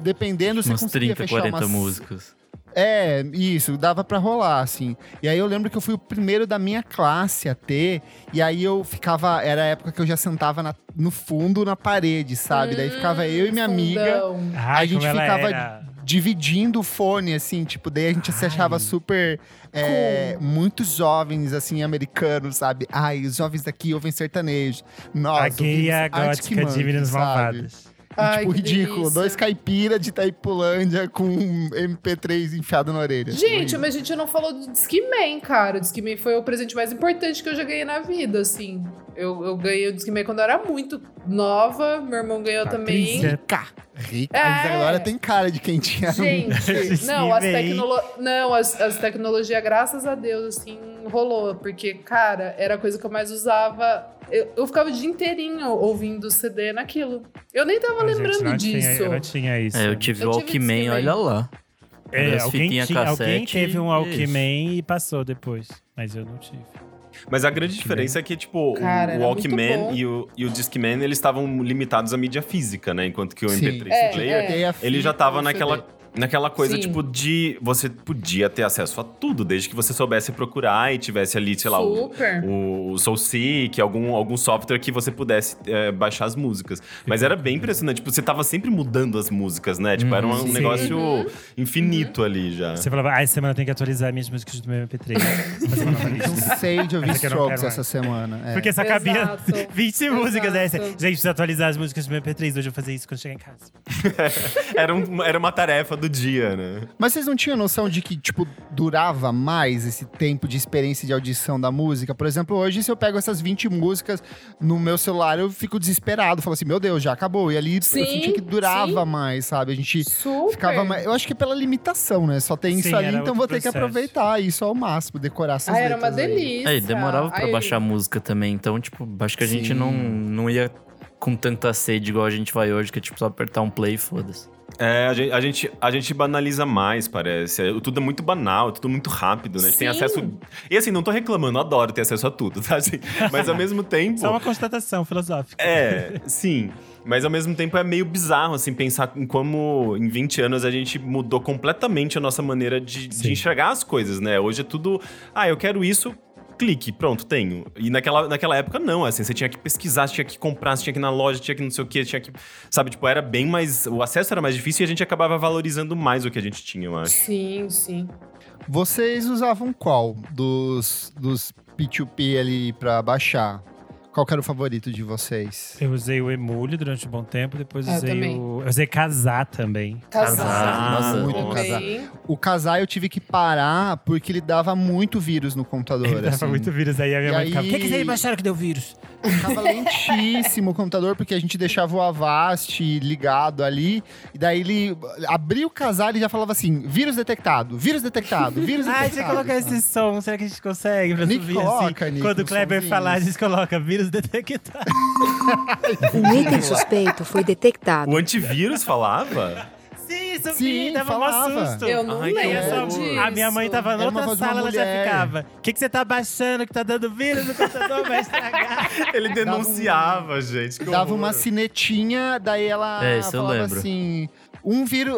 dependendo, você conseguia fechar umas 30, 40 músicas. Isso, dava pra rolar, assim. E aí eu lembro que eu fui o primeiro da minha classe a ter, e aí eu ficava... Era a época que eu já sentava no fundo, na parede, sabe? Daí ficava eu e minha amiga, a gente ficava... dividindo o fone, assim, tipo, daí a gente se achava super... muito jovens, assim, americanos, sabe? Os jovens daqui ouvem sertanejo. Nossa, a gay, a gótica, divinos malvados. Tipo, ridículo. Delícia. 2 caipiras de Itaipulândia com um MP3 enfiado na orelha. Gente, mas a gente não falou do Discman, cara. O Discman foi o presente mais importante que eu já ganhei na vida, assim. Eu ganhei o Discman quando eu era muito nova. Meu irmão ganhou também. Rica. Mas agora tem cara de quem tinha. Gente, as tecnologias, graças a Deus, assim, rolou. Porque, cara, era a coisa que eu mais usava. Eu ficava o dia inteirinho ouvindo CD naquilo. Eu nem tava lembrando disso. Eu não tinha isso. Eu tive o Walkman, olha lá. Alguém teve um Walkman e passou depois. Mas eu não tive. Mas a grande diferença é que, tipo, o Walkman e o Discman, eles estavam limitados à mídia física, né? Enquanto que o MP3 player, ele já tava naquela coisa, tipo, de... Você podia ter acesso a tudo, desde que você soubesse procurar e tivesse ali, sei lá, o SoulSeek, algum software que você pudesse baixar as músicas. Mas era bem impressionante. Tipo, você tava sempre mudando as músicas, né? Tipo, era um negócio infinito ali já. Você falava, essa semana eu tenho que atualizar minhas músicas do meu MP3. Não sei de ouvir Strokes essa semana. Porque só cabia 20 músicas. Gente, preciso atualizar as músicas do meu MP3. Hoje eu vou fazer isso quando chegar em casa. Era uma tarefa do dia, né? Mas vocês não tinham noção de que, tipo, durava mais esse tempo de experiência de audição da música? Por exemplo, hoje, se eu pego essas 20 músicas no meu celular, eu fico desesperado. Falo assim, meu Deus, já acabou. E ali eu senti que durava mais, sabe? A gente ficava mais... Eu acho que é pela limitação, né? Só tem isso ali, então vou ter que aproveitar isso ao máximo, decorar essas letras. Era uma delícia. Demorava pra baixar a música também. Então, tipo, acho que a gente não ia com tanta sede igual a gente vai hoje, que é, tipo, só apertar um play e foda-se. A gente banaliza mais, parece. Tudo é muito banal, tudo muito rápido, né? A gente tem acesso... E assim, não tô reclamando, adoro ter acesso a tudo, tá? Assim, mas ao mesmo tempo... Isso é uma constatação filosófica. Sim. Mas ao mesmo tempo é meio bizarro, assim, pensar em como em 20 anos a gente mudou completamente a nossa maneira de enxergar as coisas, né? Hoje é tudo... eu quero isso... clique, pronto, tenho. E naquela época não, assim, você tinha que pesquisar, você tinha que comprar, você tinha que ir na loja, tinha que não sei o que, tinha que... Sabe, tipo, era bem mais... O acesso era mais difícil e a gente acabava valorizando mais o que a gente tinha, eu acho. Sim. Vocês usavam qual dos P2P ali pra baixar? Qual que era o favorito de vocês? Eu usei o Emule durante um bom tempo, depois usei Kazaa também. Kazaa. O Kazaa eu tive que parar porque ele dava muito vírus no computador. Ele dava muito vírus, aí a minha mãe ficava, o que eles baixaram que deu vírus? Ficava lentíssimo o computador, porque a gente deixava o Avast ligado ali, e daí ele abria o Kazaa e já falava assim, vírus detectado. Deixa eu colocar esse som, será que a gente consegue? Nick, quando o Kleber falar, a gente coloca vírus detectado. Um item suspeito foi detectado. O antivírus falava? Sim, isso, sim, dava um susto. Eu não lembro disso. A minha mãe tava na outra sala, ela já ficava. O que você tá baixando que tá dando vírus no computador? Vai estragar. Ele denunciava, gente. Dava uma cinetinha, daí ela falava assim... Um vírus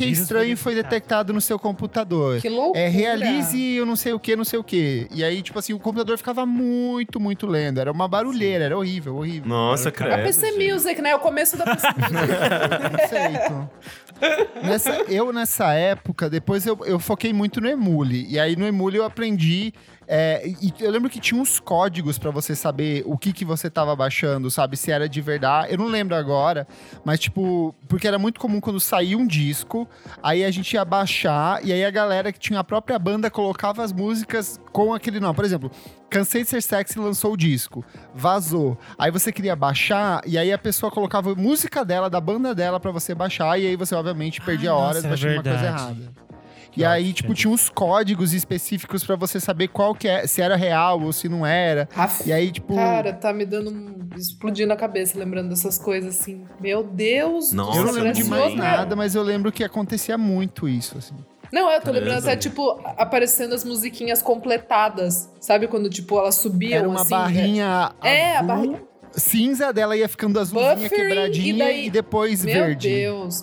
estranho foi detectado no seu computador. Que loucura! Realize o não sei o que. E aí, tipo assim, o computador ficava muito lento. Era uma barulheira, era horrível. Nossa, credo. A PC gente. Music, né? O começo da PC Music. Nessa época, depois eu foquei muito no Emule. E aí no Emule eu aprendi... E eu lembro que tinha uns códigos pra você saber o que você tava baixando, sabe? Se era de verdade. Eu não lembro agora, mas tipo... Porque era muito comum quando saía um disco, aí a gente ia baixar, e aí a galera que tinha a própria banda colocava as músicas com aquele nome. Por exemplo, Cansei de Ser Sexy lançou o disco, vazou. Aí você queria baixar, e aí a pessoa colocava a música dela, da banda dela, pra você baixar, e aí você obviamente perdia horas baixando uma coisa errada. E aí, tipo, tinha uns códigos específicos pra você saber qual que é, se era real ou se não era. E aí, tipo... Cara, tá me dando... explodindo a cabeça, lembrando dessas coisas, assim. Meu Deus do céu. Eu não lembro de mais nada, mas eu lembro que acontecia muito isso, assim. Não, eu tô lembrando até, tipo, aparecendo as musiquinhas completadas. Sabe quando, tipo, elas subiam, assim? Era uma barrinha azul. É, a barrinha... cinza dela ia ficando azulzinha, quebradinha, e depois verde.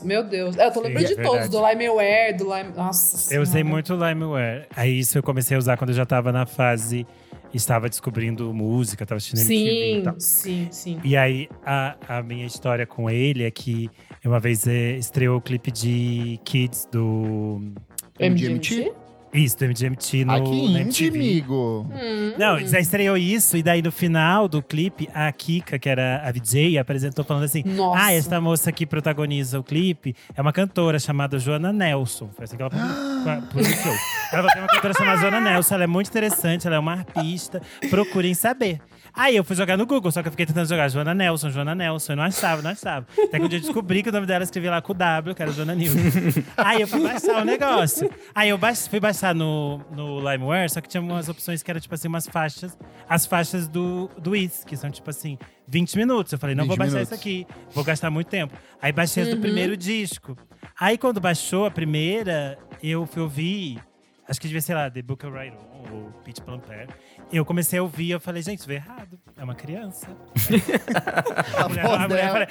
Meu Deus. Eu tô lembrando de todos, do Limeware, Nossa, eu usei muito Limeware. Aí isso eu comecei a usar quando eu já tava na fase... Estava descobrindo música, tava assistindo MTV e tal. Sim. E aí, a minha história com ele é que... Uma vez estreou o clipe de Kids do... MGMT? Isso, do MGMT no MTV. Amigo. Não, já estreou isso. E daí, no final do clipe, a Kika, que era a DJ, apresentou falando assim… Nossa. Essa moça que protagoniza o clipe é uma cantora chamada Joana Nelson. Foi assim que ela publicou. Ela tem uma cantora chamada Joana Nelson. Ela é muito interessante, ela é uma arpista. Procurem saber. Aí eu fui jogar no Google, só que eu fiquei tentando jogar Joana Nelson. Eu não achava. Até que um dia eu descobri que o nome dela escrevi lá com o W, que era Joana Nilson. Aí eu fui baixar o negócio. Aí eu fui baixar no Limeware, só que tinha umas opções que eram, tipo assim, umas faixas. As faixas do Wiz, que são, tipo assim, 20 minutos. Eu falei, não vou baixar isso aqui, vou gastar muito tempo. Aí baixei as do primeiro disco. Aí quando baixou a primeira, eu fui ouvir… Acho que devia, sei lá, The Book of Right On, ou Pitch Panther. Eu comecei a ouvir, eu falei, gente, isso veio errado. É uma criança.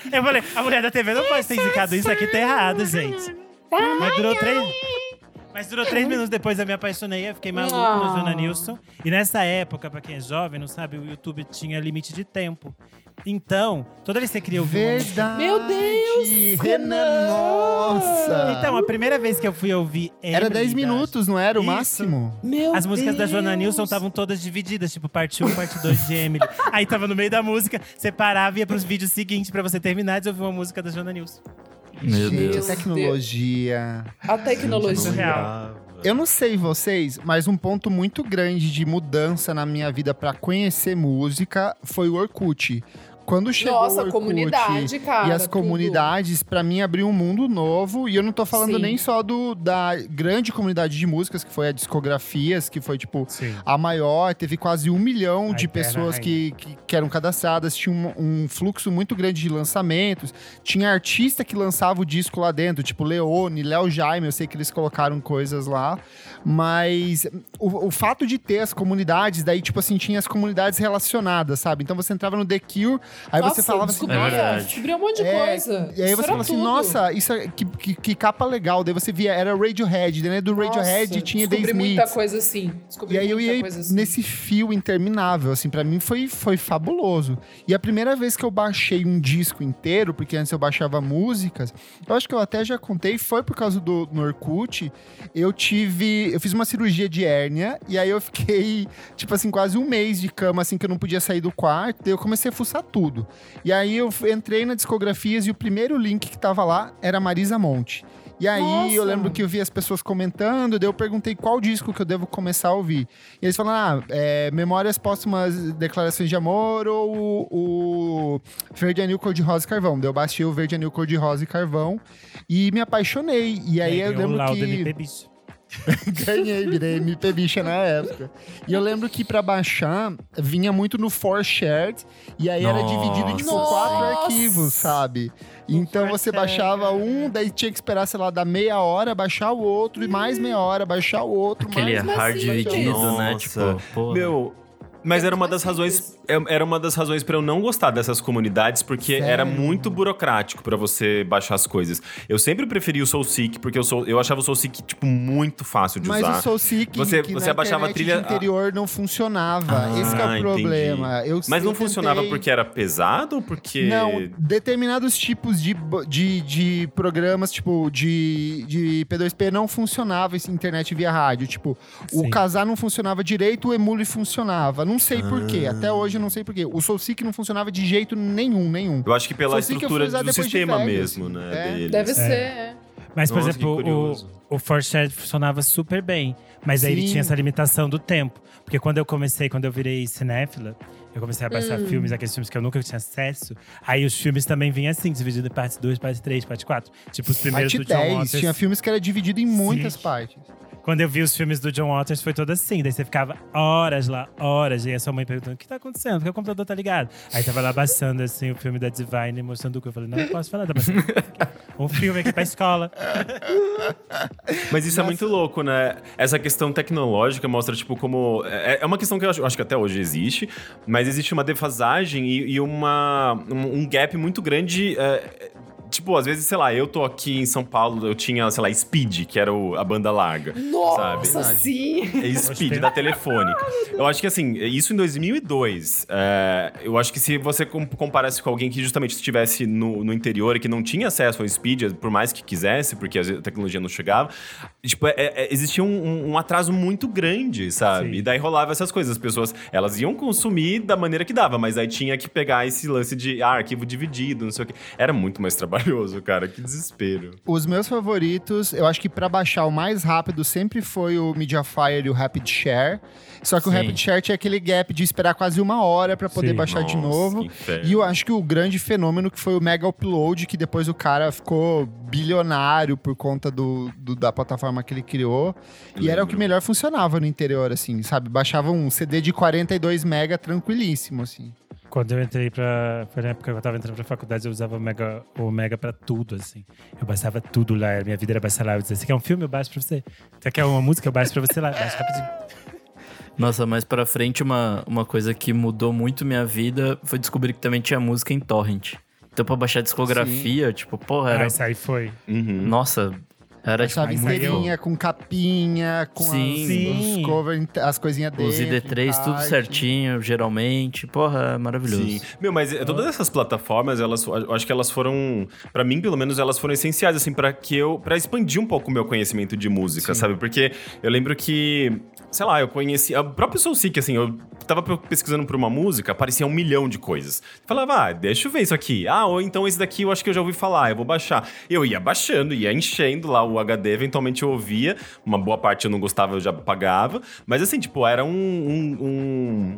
Eu falei, a mulher da TV não pode ter indicado isso aqui, tá errado, gente. Mas durou três minutos depois, eu me apaixonei, eu fiquei maluco no Joana Nilson. E nessa época, pra quem é jovem, não sabe, o YouTube tinha limite de tempo. Então, toda vez que você queria ouvir... Verdade! Meu Deus! Renan, nossa! Então, a primeira vez que eu fui ouvir... Era 10 minutos, não era o máximo? Meu As músicas Deus. Da Joana Nilson estavam todas divididas, tipo, parte 1, parte 2 de Emily. Aí tava no meio da música, você parava e ia pros vídeos seguintes pra você terminar de ouvir uma música da Joana Nilson. Meu Deus! A tecnologia. Real. Eu não sei vocês, mas um ponto muito grande de mudança na minha vida pra conhecer música foi o Orkut. Quando chegou o Orkut, comunidade, cara, e as comunidades, pra mim, abriu um mundo novo. E eu não tô falando nem só da grande comunidade de músicas, que foi a Discografias, que foi, tipo, a maior. Teve quase 1 milhão de pessoas que eram cadastradas. Tinha um fluxo muito grande de lançamentos. Tinha artista que lançava o disco lá dentro, tipo Leone, Léo Jaime. Eu sei que eles colocaram coisas lá. Mas o fato de ter as comunidades, daí, tipo assim, tinha as comunidades relacionadas, sabe? Então você entrava no The Cure. Aí você falava assim… descobriu um monte de coisa. E aí você falava assim, nossa, isso que capa legal. Daí você via, era Radiohead, né? Do Radiohead tinha The Smiths. Descobri muita coisa assim. E aí eu ia nesse fio interminável, assim. Pra mim foi fabuloso. E a primeira vez que eu baixei um disco inteiro, porque antes eu baixava músicas, eu acho que eu até já contei, foi por causa do Orkut. Eu fiz uma cirurgia de hérnia, e aí eu fiquei, tipo assim, quase um mês de cama, assim, que eu não podia sair do quarto. Daí eu comecei a fuçar tudo. E aí eu entrei na Discografias e o primeiro link que tava lá era Marisa Monte. E aí eu lembro que eu vi as pessoas comentando, daí eu perguntei qual disco que eu devo começar a ouvir. E eles falaram, Memórias Póstumas, Declarações de Amor ou o Verde Anil Cor-de-Rosa e Carvão. Daí eu baixei o Verde Anil Cor-de-Rosa e Carvão e me apaixonei. E aí eu lembro que... Ganhei, virei MP bicha na época. E eu lembro que pra baixar, vinha muito no 4Shared. E aí era dividido em tipo 4 arquivos, sabe? Então você baixava um, daí tinha que esperar, sei lá, dar meia hora, baixar o outro. E mais meia hora, baixar o outro. Aquele hard dividido, né? Tipo, porra. Meu... Mas era uma das razões, pra eu não gostar dessas comunidades, porque era muito burocrático pra você baixar as coisas. Eu sempre preferi o SoulSeek, porque eu achava o SoulSeek, tipo, muito fácil de usar. Mas o SoulSeek, você abaixava a trilha... interior não funcionava. Esse que é o problema. Mas não funcionava porque era pesado ou porque... Não, determinados tipos de programas, tipo, de P2P não funcionava essa internet via rádio. Tipo, o Kazaa não funcionava direito, o Emule funcionava. Não sei por quê. Até hoje eu não sei por quê. O SoulSeek não funcionava de jeito nenhum. Eu acho que pela estrutura do sistema mesmo, né? É, deve ser, Mas, por exemplo, o ForShare funcionava super bem. Mas aí ele tinha essa limitação do tempo. Porque quando eu virei cinéfila, eu comecei a baixar filmes, aqueles filmes que eu nunca tinha acesso. Aí os filmes também vinham assim, dividido em parte 2, parte 3, parte 4. Tipo, os primeiros do John Waters. Tinha filmes que era dividido em muitas partes. Quando eu vi os filmes do John Waters, foi todo assim. Daí você ficava horas lá, horas. E aí a sua mãe perguntando, o que tá acontecendo? Porque o computador tá ligado. Aí tava lá baixando, assim, o filme da Divine, mostrando o que eu falei, não, eu posso falar. Tá baixando um filme aqui pra escola. Mas isso é muito louco, né? Essa questão tecnológica mostra, tipo, como… É uma questão que eu acho que até hoje existe. Mas existe uma defasagem e um gap muito grande… Tipo, às vezes, sei lá, eu tô aqui em São Paulo, eu tinha, sei lá, Speed, que era a banda larga. Nossa, sabe? Sim! Speed, da Telefônica. Eu acho que, assim, isso em 2002. Eu acho que se você comparasse com alguém que justamente estivesse no interior e que não tinha acesso ao Speed, por mais que quisesse, porque a tecnologia não chegava, tipo, existia um atraso muito grande, sabe? Sim. E daí rolava essas coisas. As pessoas, elas iam consumir da maneira que dava, mas aí tinha que pegar esse lance de arquivo dividido, não sei o quê. Era muito mais trabalho. Cara, que desespero. Os meus favoritos, eu acho que pra baixar o mais rápido sempre foi o Mediafire e o Rapid Share. Só que o Rapid Share tinha aquele gap de esperar quase uma hora pra poder baixar de novo. E eu acho que o grande fenômeno que foi o Mega Upload, que depois o cara ficou bilionário por conta da plataforma que ele criou. E era o que melhor funcionava no interior, assim, sabe? Baixava um CD de 42 mega tranquilíssimo, assim. Quando eu entrei pra... Foi na época que eu tava entrando pra faculdade, eu usava o Mega pra tudo, assim. Eu baixava tudo lá, minha vida era baixar lá. Eu dizia, você quer um filme? Eu baixo pra você. Você quer uma música? Eu baixo pra você lá. Baixo rapidinho. Nossa, mais pra frente, uma coisa que mudou muito minha vida foi descobrir que também tinha música em torrent. Então pra baixar discografia, tipo, porra, era... Essa aí foi. Uhum. Nossa... Era tipo inteirinha, com capinha, com os covers, as coisinhas dele. Os ID3, tudo certinho, geralmente. Porra, maravilhoso. Sim. Meu, mas todas essas plataformas, eu acho que elas foram, pra mim, pelo menos, elas foram essenciais, assim, pra expandir um pouco o meu conhecimento de música, sabe? Porque eu lembro que, sei lá, eu conheci. O próprio SoulSeek, assim, eu tava pesquisando por uma música, aparecia 1 milhão de coisas. Eu falava, deixa eu ver isso aqui. Ou então esse daqui eu acho que eu já ouvi falar, eu vou baixar. Eu ia baixando, ia enchendo lá o HD, eventualmente eu ouvia, uma boa parte eu não gostava, eu já apagava, mas assim, tipo, era uma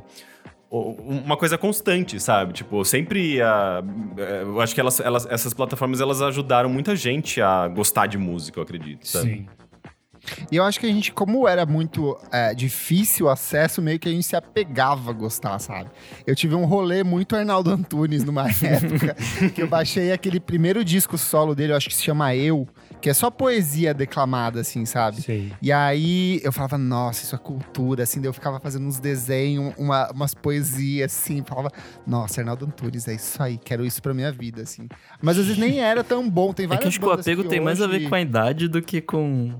coisa constante, sabe? Tipo, eu sempre eu acho que essas plataformas, elas ajudaram muita gente a gostar de música, eu acredito, sabe? Sim. E eu acho que a gente, como era muito difícil o acesso, meio que a gente se apegava a gostar, sabe? Eu tive um rolê muito Arnaldo Antunes numa época, que eu baixei aquele primeiro disco solo dele, eu acho que se chama Eu, que é só poesia declamada, assim, sabe? Sim. E aí eu falava, nossa, isso é cultura, assim, daí eu ficava fazendo uns desenhos, umas poesias, assim, falava, nossa, Arnaldo Antunes, é isso aí, quero isso pra minha vida, assim. Mas às vezes nem era tão bom, tem várias bandas que acho que o apego tem mais a ver com a idade do que com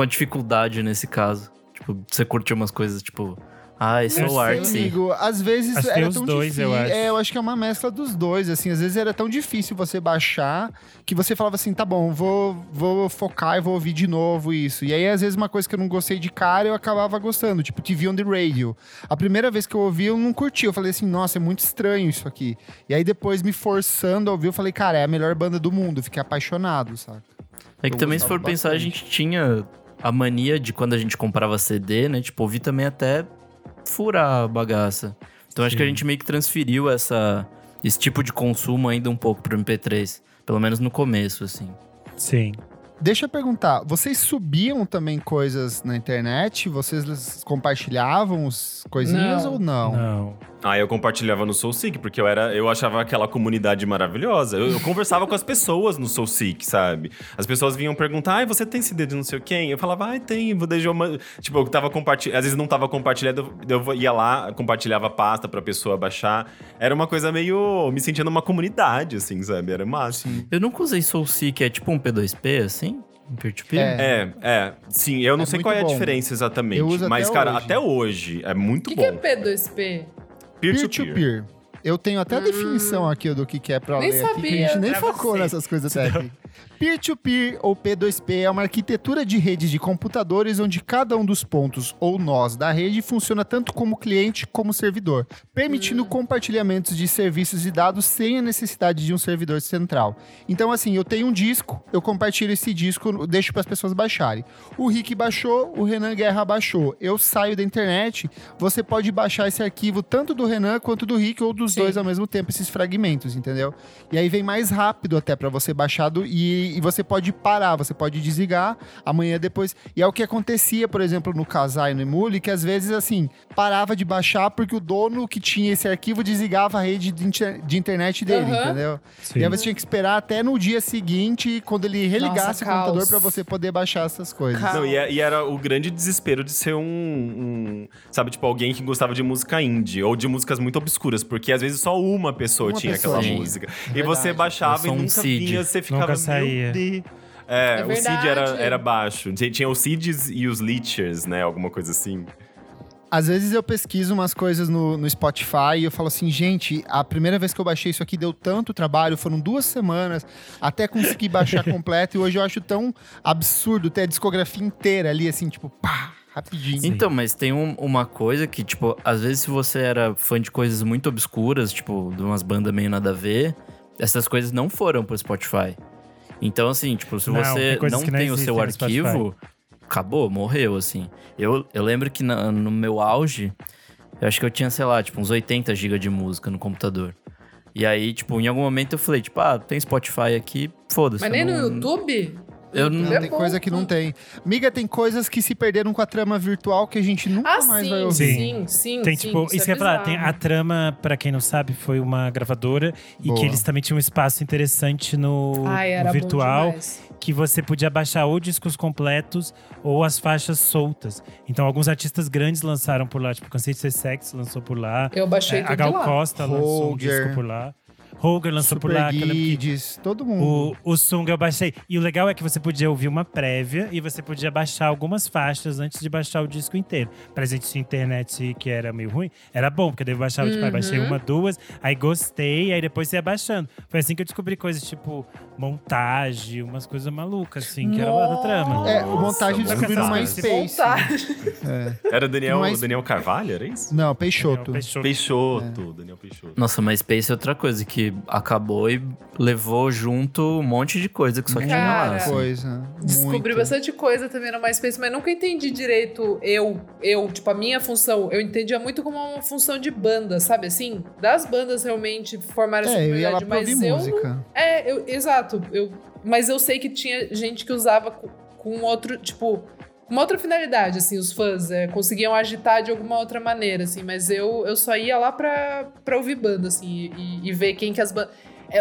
a dificuldade nesse caso. Tipo, você curtir umas coisas, tipo... Soul Arts. Às vezes acho era tão dois, difícil. Eu acho que é uma mescla dos dois, assim. Às vezes era tão difícil você baixar que você falava assim, tá bom, vou focar e vou ouvir de novo isso. E aí, às vezes, uma coisa que eu não gostei de cara, eu acabava gostando. Tipo, TV on the Radio. A primeira vez que eu ouvi, eu não curti. Eu falei assim, nossa, é muito estranho isso aqui. E aí, depois, me forçando a ouvir, eu falei, cara, é a melhor banda do mundo. Fiquei apaixonado, saca? É que eu também, se for bastante pensar, a gente tinha... A mania de quando a gente comprava CD, né? Tipo, ouvir também até furar a bagaça. Então, acho que a gente meio que transferiu esse tipo de consumo ainda um pouco pro MP3. Pelo menos no começo, assim. Sim. Deixa eu perguntar, vocês subiam também coisas na internet? Vocês compartilhavam as coisinhas ou não? Não. Ah, eu compartilhava no SoulSeek, porque eu achava aquela comunidade maravilhosa. Eu conversava com as pessoas no SoulSeek, sabe? As pessoas vinham perguntar, ai, você tem CD de não sei quem? Eu falava, ai, tem, vou deixar uma... Tipo, eu tava compartilhando, às vezes não tava compartilhando, eu ia lá, compartilhava a pasta pra pessoa baixar. Era uma coisa meio... me sentindo uma comunidade, assim, sabe? Era massa. Eu nunca usei SoulSeek, é tipo um P2P, assim? Peer-to-peer? Sim, eu não sei qual é a diferença exatamente. Eu uso mas, até cara, hoje. Até hoje é muito bom. O que é P2P? Peer-to-peer. Eu tenho até a definição aqui do que é pra nem ler sabia, aqui, que a gente nem focou nessas coisas técnicas. Peer-to-peer, ou P2P, é uma arquitetura de rede de computadores onde cada um dos pontos ou nós da rede funciona tanto como cliente como servidor, permitindo compartilhamentos de serviços e dados sem a necessidade de um servidor central. Então, assim, eu tenho um disco, eu compartilho esse disco, deixo para as pessoas baixarem. O Rick baixou, o Renan Guerra baixou. Eu saio da internet, você pode baixar esse arquivo tanto do Renan quanto do Rick ou dos dois ao mesmo tempo, esses fragmentos, entendeu? E aí vem mais rápido até para você baixar e você pode parar, você pode desligar amanhã depois. E é o que acontecia, por exemplo, no Kazaa e no Emule, que às vezes, assim, parava de baixar porque o dono que tinha esse arquivo desligava a rede de internet dele, entendeu? Sim. E aí você tinha que esperar até no dia seguinte, quando ele religasse o computador pra você poder baixar essas coisas. Não, e era o grande desespero de ser um... Sabe, tipo, alguém que gostava de música indie ou de músicas muito obscuras, porque às vezes só uma pessoa tinha aquela música. É e você baixava e nunca vinha, você ficava... É o Seed era baixo. Tinha os Seeds e os Leechers, né? Alguma coisa assim. Às vezes eu pesquiso umas coisas no Spotify e eu falo assim, gente, a primeira vez que eu baixei isso aqui deu tanto trabalho, foram 2 semanas até conseguir baixar completo. E hoje eu acho tão absurdo ter a discografia inteira ali, assim, tipo, pá! Rapidinho. Então, mas tem uma coisa que, tipo, às vezes se você era fã de coisas muito obscuras, tipo, de umas bandas meio nada a ver, essas coisas não foram pro Spotify. Então, assim, tipo, se você não tem o seu arquivo, acabou, morreu, assim. Eu lembro que no meu auge, eu acho que eu tinha, sei lá, tipo, uns 80 GB de música no computador. E aí, tipo, em algum momento eu falei, tipo, ah, tem Spotify aqui, foda-se. Mas nem no YouTube... Eu não tem coisa que não tem. Miga, tem coisas que se perderam com a trama virtual que a gente nunca mais vai ouvir. Sim. Tem, tipo, isso que eu ia falar, tem a trama, pra quem não sabe, foi uma gravadora e que eles também tinham um espaço interessante no virtual que você podia baixar ou discos completos ou as faixas soltas. Então, alguns artistas grandes lançaram por lá, tipo, Cansei de Ser Sexy lançou por lá. Eu baixei tudo lá. A Gal Costa lançou um disco por lá. Roger lançou Super por lá. Guides, todo mundo. O Sung eu baixei. E o legal é que você podia ouvir uma prévia e você podia baixar algumas faixas antes de baixar o disco inteiro. Pra gente de internet que era meio ruim, era bom, porque eu baixava, tipo, baixei 1, 2, aí gostei, aí depois ia baixando. Foi assim que eu descobri coisas tipo montagem, umas coisas malucas, assim, que era uma da trama. O montagem eu descobri no MySpace. Era Daniel Carvalho, era isso? Não, Peixoto. Daniel Peixoto. Nossa, MySpace é outra coisa que acabou e levou junto um monte de coisa que só tinha lá. Coisa, descobri bastante coisa também no MySpace, mas nunca entendi direito tipo, a minha função. Eu entendia muito como uma função de banda, sabe assim? Das bandas realmente formaram essa comunidade, mas eu música. Exato. Mas eu sei que tinha gente que usava com outro, tipo... Uma outra finalidade, assim, os fãs conseguiam agitar de alguma outra maneira, assim, mas eu só ia lá pra ouvir banda, assim, e ver quem que as bandas...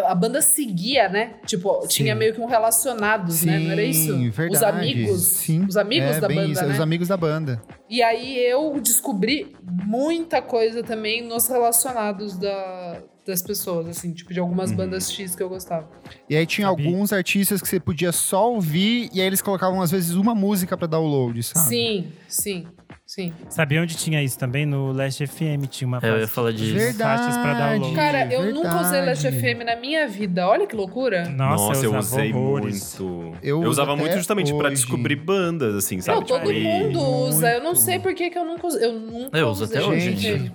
A banda seguia, né? Tipo, tinha meio que um relacionados, né? Não era isso? Verdade. Os amigos. Sim. Os amigos da banda, isso, né? Os amigos da banda. E aí eu descobri muita coisa também nos relacionados das pessoas, assim, tipo, de algumas bandas X que eu gostava. E aí tinha alguns artistas que você podia só ouvir e aí eles colocavam, às vezes, uma música pra download, sabe? Sim. Sabia onde tinha isso também? No Last FM tinha uma parte. Eu ia falar disso. Verdade. Faixas pra download. Cara, eu nunca usei Last FM na minha vida. Olha que loucura. Nossa, eu usei muito. Eu usava muito justamente pra descobrir bandas, assim, sabe? Não, todo mundo usa. Eu não sei por que eu nunca usei. Eu uso até hoje.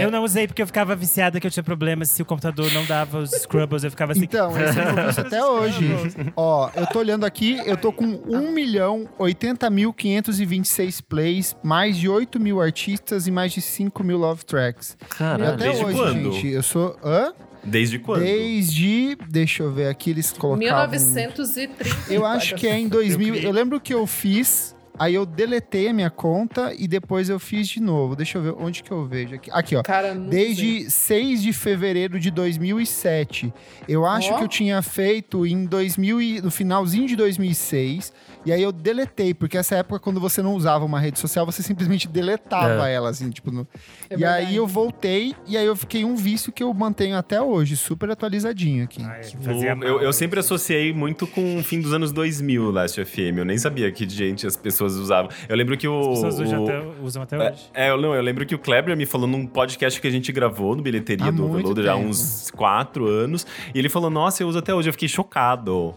Eu não usei porque eu ficava viciada que eu tinha problemas. Se o computador não dava os Scrubbles, eu ficava assim. Então, eu sempre uso até hoje. Ó, eu tô olhando aqui, eu tô com 1.080.526 plays, mais de 8.000 artistas e mais de 5.000 love tracks. Caralho, até desde hoje, quando? Gente, eu sou... Desde quando? Desde... Deixa eu ver aqui, eles colocaram... 1930. Eu acho que é em 2000... Eu lembro que eu fiz... Aí eu deletei a minha conta e depois eu fiz de novo. Deixa eu ver onde que eu vejo aqui. Aqui, ó. Cara, desde 6 de fevereiro de 2007. Eu acho que eu tinha feito em 2000, no finalzinho de 2006. E aí eu deletei, porque essa época, quando você não usava uma rede social, você simplesmente deletava ela, assim, tipo... No... É e verdade. Aí eu voltei, e aí eu fiquei um vício que eu mantenho até hoje, super atualizadinho aqui. Ai, eu sempre associei muito com o fim dos anos 2000, Last FM. Eu nem sabia que, gente, as pessoas usavam. Eu lembro que o... As pessoas hoje usam até hoje. Eu lembro que o Kleber me falou num podcast que a gente gravou no Bilheteria do Overloader já há uns 4 anos. E ele falou, nossa, eu uso até hoje. Eu fiquei chocado.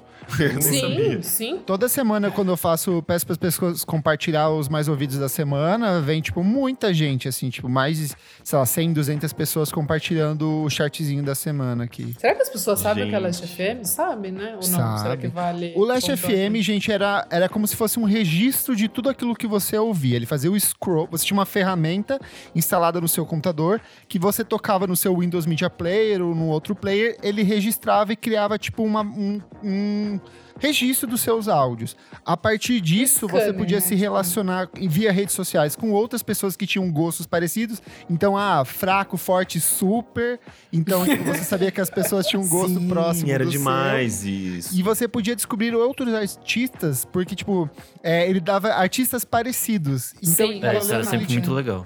Sim. Toda semana, quando eu faço, peço para as pessoas compartilhar os mais ouvidos da semana, vem, tipo, muita gente, assim, tipo, mais, sei lá, 100, 200 pessoas compartilhando o chartzinho da semana aqui. Será que as pessoas sabem o que é Last FM? Sabe, né? Ou não? Sabe. Será que vale... O Last FM, gente, era como se fosse um registro de tudo aquilo que você ouvia. Ele fazia o scroll. Você tinha uma ferramenta instalada no seu computador que você tocava no seu Windows Media Player ou no outro player, ele registrava e criava, tipo, um registro dos seus áudios. A partir disso, você podia se relacionar via redes sociais com outras pessoas que tinham gostos parecidos. Então, fraco, forte, super. Então, você sabia que as pessoas tinham um gosto próximo era do demais seu. Isso. E você podia descobrir outros artistas, porque, tipo, ele dava artistas parecidos. Então, isso era sempre muito legal.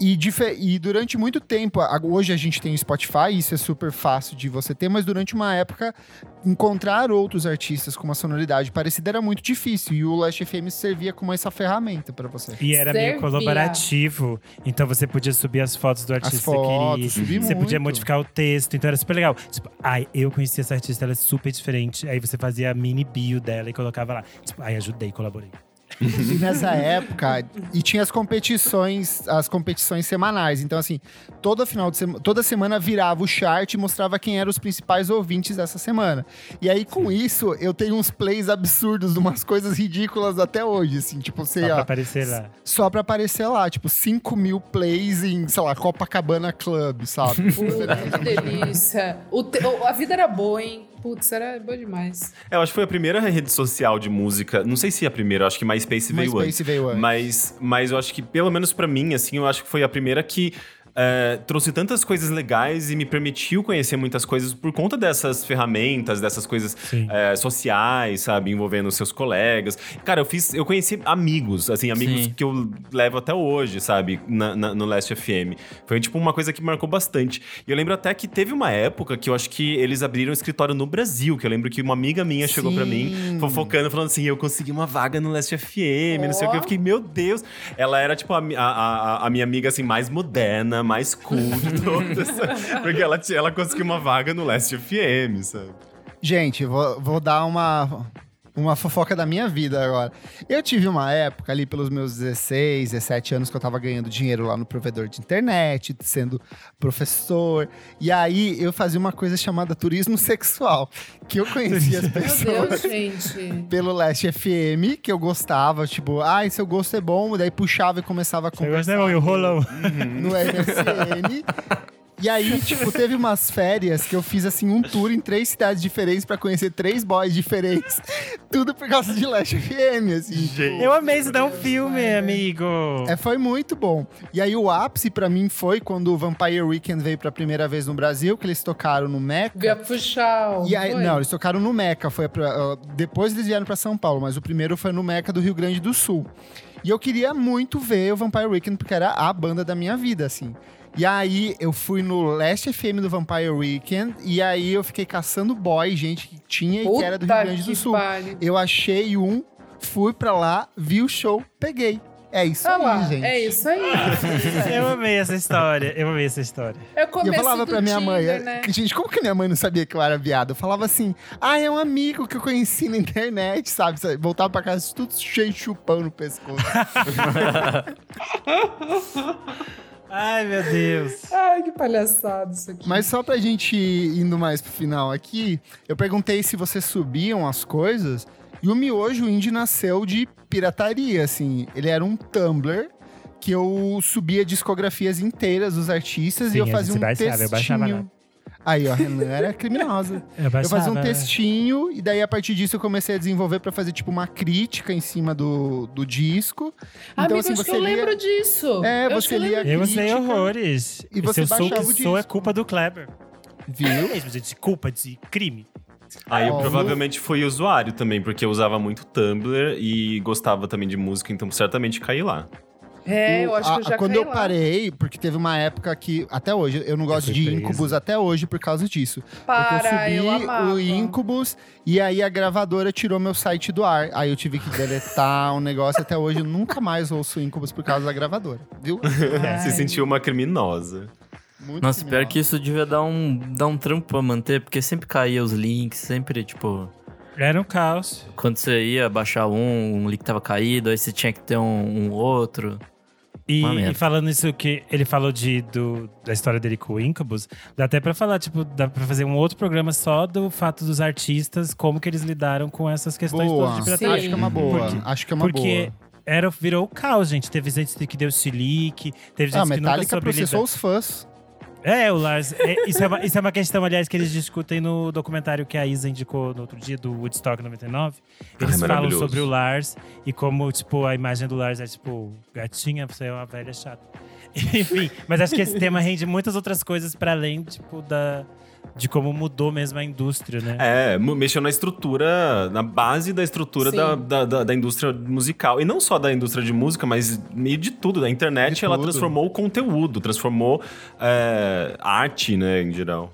E durante muito tempo, hoje a gente tem o Spotify, isso é super fácil de você ter, mas durante uma época, encontrar outros artistas com uma sonoridade parecida era muito difícil. E o Last FM servia como essa ferramenta pra você. E era meio colaborativo, então você podia subir as fotos do artista que queria. Você podia modificar o texto, então era super legal. Tipo, eu conheci essa artista, ela é super diferente. Aí você fazia a mini bio dela e colocava lá. Tipo, ajudei, colaborei. E nessa época, e tinha as competições semanais. Então, assim, toda semana virava o chart e mostrava quem eram os principais ouvintes dessa semana. E aí, com isso, eu tenho uns plays absurdos, umas coisas ridículas até hoje, assim, tipo, sei lá. Só pra aparecer lá. Só pra aparecer lá, tipo, 5.000 plays em, sei lá, Copacabana Club, sabe? Que delícia. A vida era boa, hein? Putz, era bom demais. Eu acho que foi a primeira rede social de música. Não sei se é a primeira, eu acho que MySpace veio antes. Mas eu acho que, pelo menos pra mim, assim, eu acho que foi a primeira que trouxe tantas coisas legais e me permitiu conhecer muitas coisas por conta dessas ferramentas, dessas coisas sociais, sabe? Envolvendo os seus colegas. Cara, eu conheci amigos, assim, que eu levo até hoje, sabe? No Last FM. Foi, tipo, uma coisa que marcou bastante. E eu lembro até que teve uma época que eu acho que eles abriram um escritório no Brasil, que eu lembro que uma amiga minha chegou pra mim, fofocando, falando assim, eu consegui uma vaga no Last FM, não sei o que. Eu fiquei, meu Deus! Ela era, tipo, a minha amiga, assim, mais moderna, mais cool de todas. Porque ela conseguiu uma vaga no Last FM, sabe? Gente, vou dar uma fofoca da minha vida agora. Eu tive uma época ali pelos meus 16, 17 anos que eu tava ganhando dinheiro lá no provedor de internet, sendo professor. E aí, eu fazia uma coisa chamada turismo sexual, que eu conhecia as pessoas. Meu Deus, gente. Pelo Last FM, que eu gostava, tipo, seu gosto é bom. Daí puxava e começava a conversar. Eu rolão. No MSN. E aí, tipo, teve umas férias que eu fiz, assim, um tour em 3 cidades diferentes pra conhecer 3 boys diferentes. Tudo por causa de Last FM, assim. Gente, eu amei isso, dá um filme, amigo. Foi muito bom. E aí, o ápice pra mim foi quando o Vampire Weekend veio pra primeira vez no Brasil, que eles tocaram no Meca. Não, eles tocaram no Meca. Depois eles vieram pra São Paulo, mas o primeiro foi no Meca do Rio Grande do Sul. E eu queria muito ver o Vampire Weekend, porque era a banda da minha vida, assim. E aí, eu fui no Last FM do Vampire Weekend. E aí, eu fiquei caçando boy, gente, que tinha e que era do Rio Grande do Sul. Eu achei um, fui pra lá, vi o show, peguei. É isso aí, gente. É isso aí. Eu amei essa história. Eu falava pra minha mãe, né? Gente, como que minha mãe não sabia que eu era viado? Eu falava assim, é um amigo que eu conheci na internet, sabe? Voltava pra casa, tudo cheio de chupão no pescoço. Ai, meu Deus. Ai, que palhaçada isso aqui. Mas só pra gente ir indo mais pro final aqui, eu perguntei se vocês subiam as coisas. E o miojo indie nasceu de pirataria, assim. Ele era um Tumblr que eu subia discografias inteiras dos artistas e eu fazia um textinho. Aí, ó, Renan era criminosa. Eu fazia um textinho e daí, a partir disso, eu comecei a desenvolver pra fazer, tipo, uma crítica em cima do disco. Então, amigo, assim, eu lembro disso. É, você lia a crítica. Eu sei horrores. E você baixava o disco. Se eu sou o que sou, é culpa do Kleber. Viu? É mesmo, gente, culpa de crime. Aí eu provavelmente fui usuário também, porque eu usava muito Tumblr e gostava também de música, então certamente caí lá. É, eu acho que eu já quando eu parei, porque teve uma época que, até hoje, eu não gosto de Incubus até hoje por causa disso. Porque eu subi o Incubus e aí a gravadora tirou meu site do ar. Aí eu tive que deletar um negócio. Até hoje eu nunca mais ouço Incubus por causa da gravadora, viu? Se sentiu uma criminosa. Muito Nossa, pior que isso devia dar um trampo pra manter, porque sempre caía os links, sempre, tipo... Era um caos. Quando você ia baixar um link tava caído, aí você tinha que ter um outro. E falando isso que ele falou da história dele com o Incubus, dá até pra falar, tipo, dá pra fazer um outro programa só do fato dos artistas, como que eles lidaram com essas questões todas de pirataria. Acho que é uma boa, porque virou o caos, gente. Teve gente que deu chilique, teve gente que nunca soube lidar. A Metallica processou os fãs. É, o Lars. Isso é uma questão, aliás, que eles discutem no documentário que a Isa indicou no outro dia, do Woodstock 99. Eles falam sobre o Lars e como, tipo, a imagem do Lars é, tipo, gatinha, você é uma velha chata. Enfim, mas acho que esse tema rende muitas outras coisas para além, tipo, de como mudou mesmo a indústria, né? É, mexeu na estrutura, na base da estrutura da indústria musical. E não só da indústria de música, mas meio de tudo. A internet, ela transformou o conteúdo, transformou arte, né, em geral.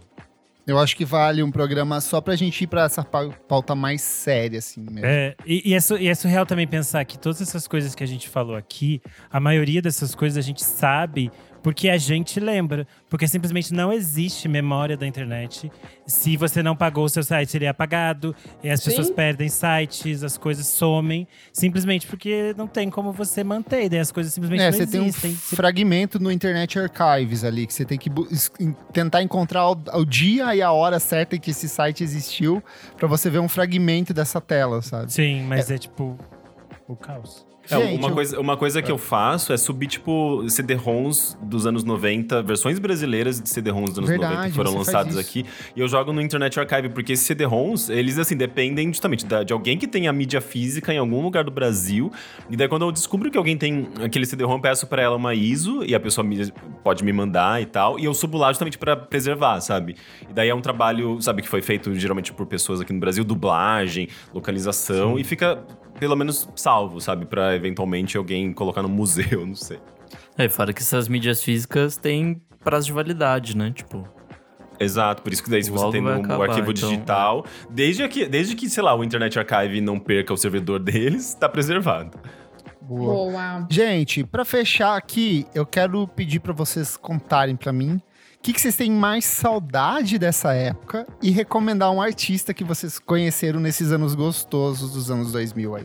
Eu acho que vale um programa só pra gente ir pra essa pauta mais séria, assim mesmo. É surreal também pensar que todas essas coisas que a gente falou aqui, a maioria dessas coisas a gente sabe porque a gente lembra. Porque simplesmente não existe memória da internet. Se você não pagou o seu site, ele é apagado. E as pessoas perdem sites, as coisas somem. Simplesmente porque não tem como você manter. Daí as coisas simplesmente não existem. Você tem um fragmento no Internet Archives ali, que você tem que tentar encontrar o dia e a hora certa em que esse site existiu pra você ver um fragmento dessa tela, sabe? Sim, mas é tipo o caos. Gente, uma coisa que eu faço é subir, tipo, CD-ROMs dos anos 90, versões brasileiras de CD-ROMs dos anos 90 que foram lançados aqui. E eu jogo no Internet Archive, porque esses CD-ROMs, eles, assim, dependem justamente de alguém que tem a mídia física em algum lugar do Brasil. E daí, quando eu descubro que alguém tem aquele CD-ROM, eu peço pra ela uma ISO e a pessoa pode me mandar e tal. E eu subo lá justamente pra preservar, sabe? E daí é um trabalho, sabe, que foi feito geralmente por pessoas aqui no Brasil, dublagem, localização, e fica... pelo menos salvo, sabe? Pra eventualmente alguém colocar no museu, não sei. Fora que essas mídias físicas têm prazo de validade, né? Tipo... Exato, por isso que daí se você tem um arquivo digital... É. Desde que, sei lá, o Internet Archive não perca o servidor deles, tá preservado. Boa. Gente, pra fechar aqui, eu quero pedir pra vocês contarem pra mim o que vocês têm mais saudade dessa época e recomendar um artista que vocês conheceram nesses anos gostosos dos anos 2000 aí?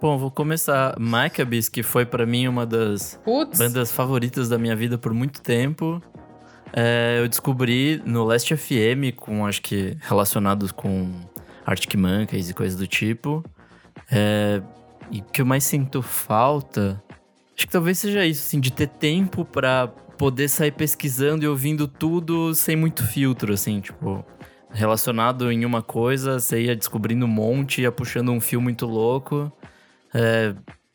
Bom, vou começar. Maccabees, que foi pra mim uma das bandas favoritas da minha vida por muito tempo. Eu descobri no Last FM, acho que relacionados com Arctic Monkeys e coisas do tipo. E o que eu mais sinto falta, acho que talvez seja isso, assim, de ter tempo pra... poder sair pesquisando e ouvindo tudo sem muito filtro, assim, tipo... relacionado em uma coisa, você ia descobrindo um monte, ia puxando um fio muito louco.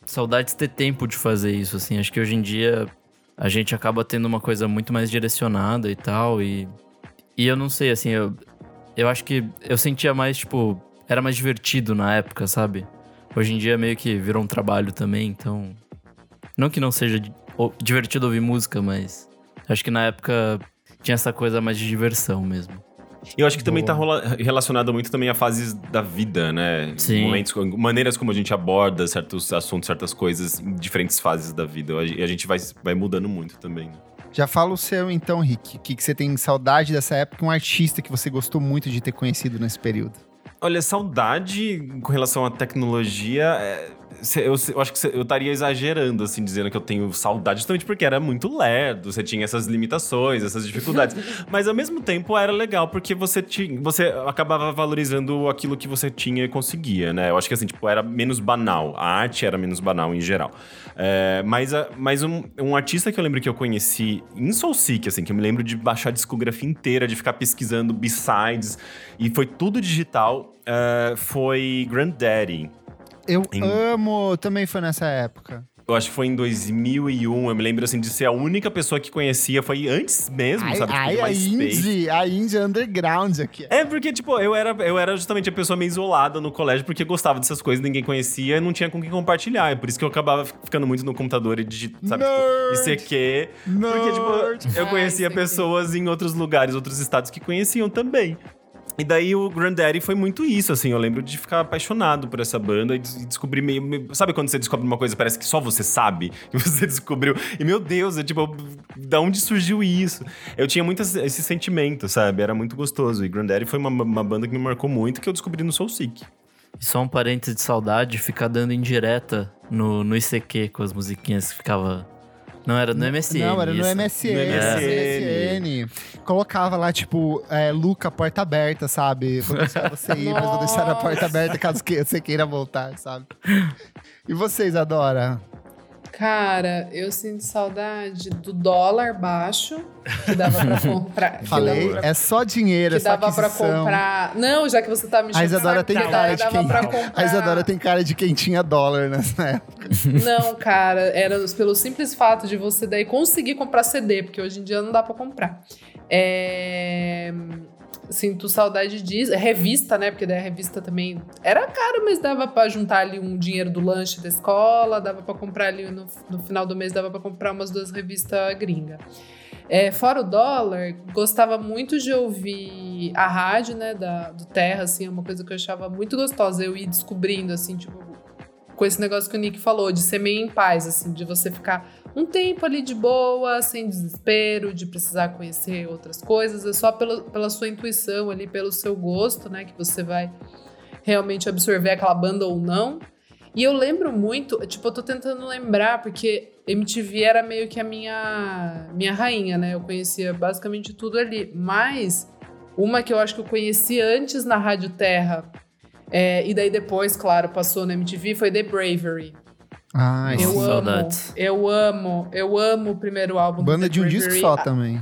Saudades de ter tempo de fazer isso, assim. Acho que hoje em dia a gente acaba tendo uma coisa muito mais direcionada e tal. E eu não sei, assim, eu acho que eu sentia mais, tipo... era mais divertido na época, sabe? Hoje em dia meio que virou um trabalho também, então... não que não seja... divertido ouvir música, mas acho que na época tinha essa coisa mais de diversão mesmo. Eu acho que também tá relacionado muito também a fases da vida, né? Sim. Momentos, maneiras como a gente aborda certos assuntos, certas coisas em diferentes fases da vida. E a gente vai mudando muito também, né? Já fala o seu então, Rick. O que você tem saudade dessa época? Um artista que você gostou muito de ter conhecido nesse período? Olha, saudade com relação à tecnologia... eu acho que eu estaria exagerando, assim, dizendo que eu tenho saudade, justamente porque era muito lerdo, você tinha essas limitações, essas dificuldades. Mas, ao mesmo tempo, era legal, porque você acabava valorizando aquilo que você tinha e conseguia, né? Eu acho que, assim, tipo, era menos banal. A arte era menos banal, em geral. É, mas um artista que eu lembro que eu conheci em Soulseek, assim, que eu me lembro de baixar a discografia inteira, de ficar pesquisando B-sides, e foi tudo digital, foi Granddaddy. Eu amo, também foi nessa época. Eu acho que foi em 2001, eu me lembro, assim, de ser a única pessoa que conhecia, foi antes mesmo, sabe? Tipo, a indie underground aqui. É, porque, tipo, eu era justamente a pessoa meio isolada no colégio, porque gostava dessas coisas, ninguém conhecia, não tinha com quem compartilhar, é por isso que eu acabava ficando muito no computador e digitando, sabe? ICQ, porque, tipo, eu conhecia pessoas em outros lugares, outros estados que conheciam também. E daí o Granddaddy foi muito isso, assim. Eu lembro de ficar apaixonado por essa banda e descobrir meio... Sabe quando você descobre uma coisa, parece que só você sabe? E você descobriu... E, meu Deus, é tipo... Da onde surgiu isso? Eu tinha muito esse sentimento, sabe? Era muito gostoso. E Granddaddy foi uma banda que me marcou muito, que eu descobri no Soulseek. Só um parênteses de saudade, ficar dando indireta no ICQ com as musiquinhas que ficava... Não, era no MSN. Não, era no MSN. Colocava lá, tipo, Luca, porta aberta, sabe? Vou deixar você ir, mas vou deixar a porta aberta caso você queira voltar, sabe? E vocês, Adora? Cara, eu sinto saudade do dólar baixo, que dava pra comprar. Falei, é só dinheiro, que dava pra comprar. Não, já que você tá me chamando. A Isadora tem cara de quem tinha dólar nessa época. Não, cara, era pelo simples fato de você daí conseguir comprar CD, porque hoje em dia não dá pra comprar. Sinto saudade disso. Revista, né? Porque daí a revista também era caro, mas dava pra juntar ali um dinheiro do lanche da escola, dava pra comprar ali no final do mês, dava pra comprar umas 2 revistas gringas. Fora o dólar, gostava muito de ouvir a rádio, né? Do Terra, assim, é uma coisa que eu achava muito gostosa. Eu ia descobrindo, assim, tipo... Com esse negócio que o Nick falou, de ser meio em paz, assim, de você ficar um tempo ali de boa, sem desespero, de precisar conhecer outras coisas, é só pela sua intuição ali, pelo seu gosto, né, que você vai realmente absorver aquela banda ou não. E eu lembro muito, tipo, eu tô tentando lembrar, porque MTV era meio que a minha rainha, né, eu conhecia basicamente tudo ali, mas uma que eu acho que eu conheci antes na Rádio Terra, e daí depois, claro, passou na MTV, foi The Bravery. Ah, isso. Eu amo o primeiro álbum. Banda de um disco só também.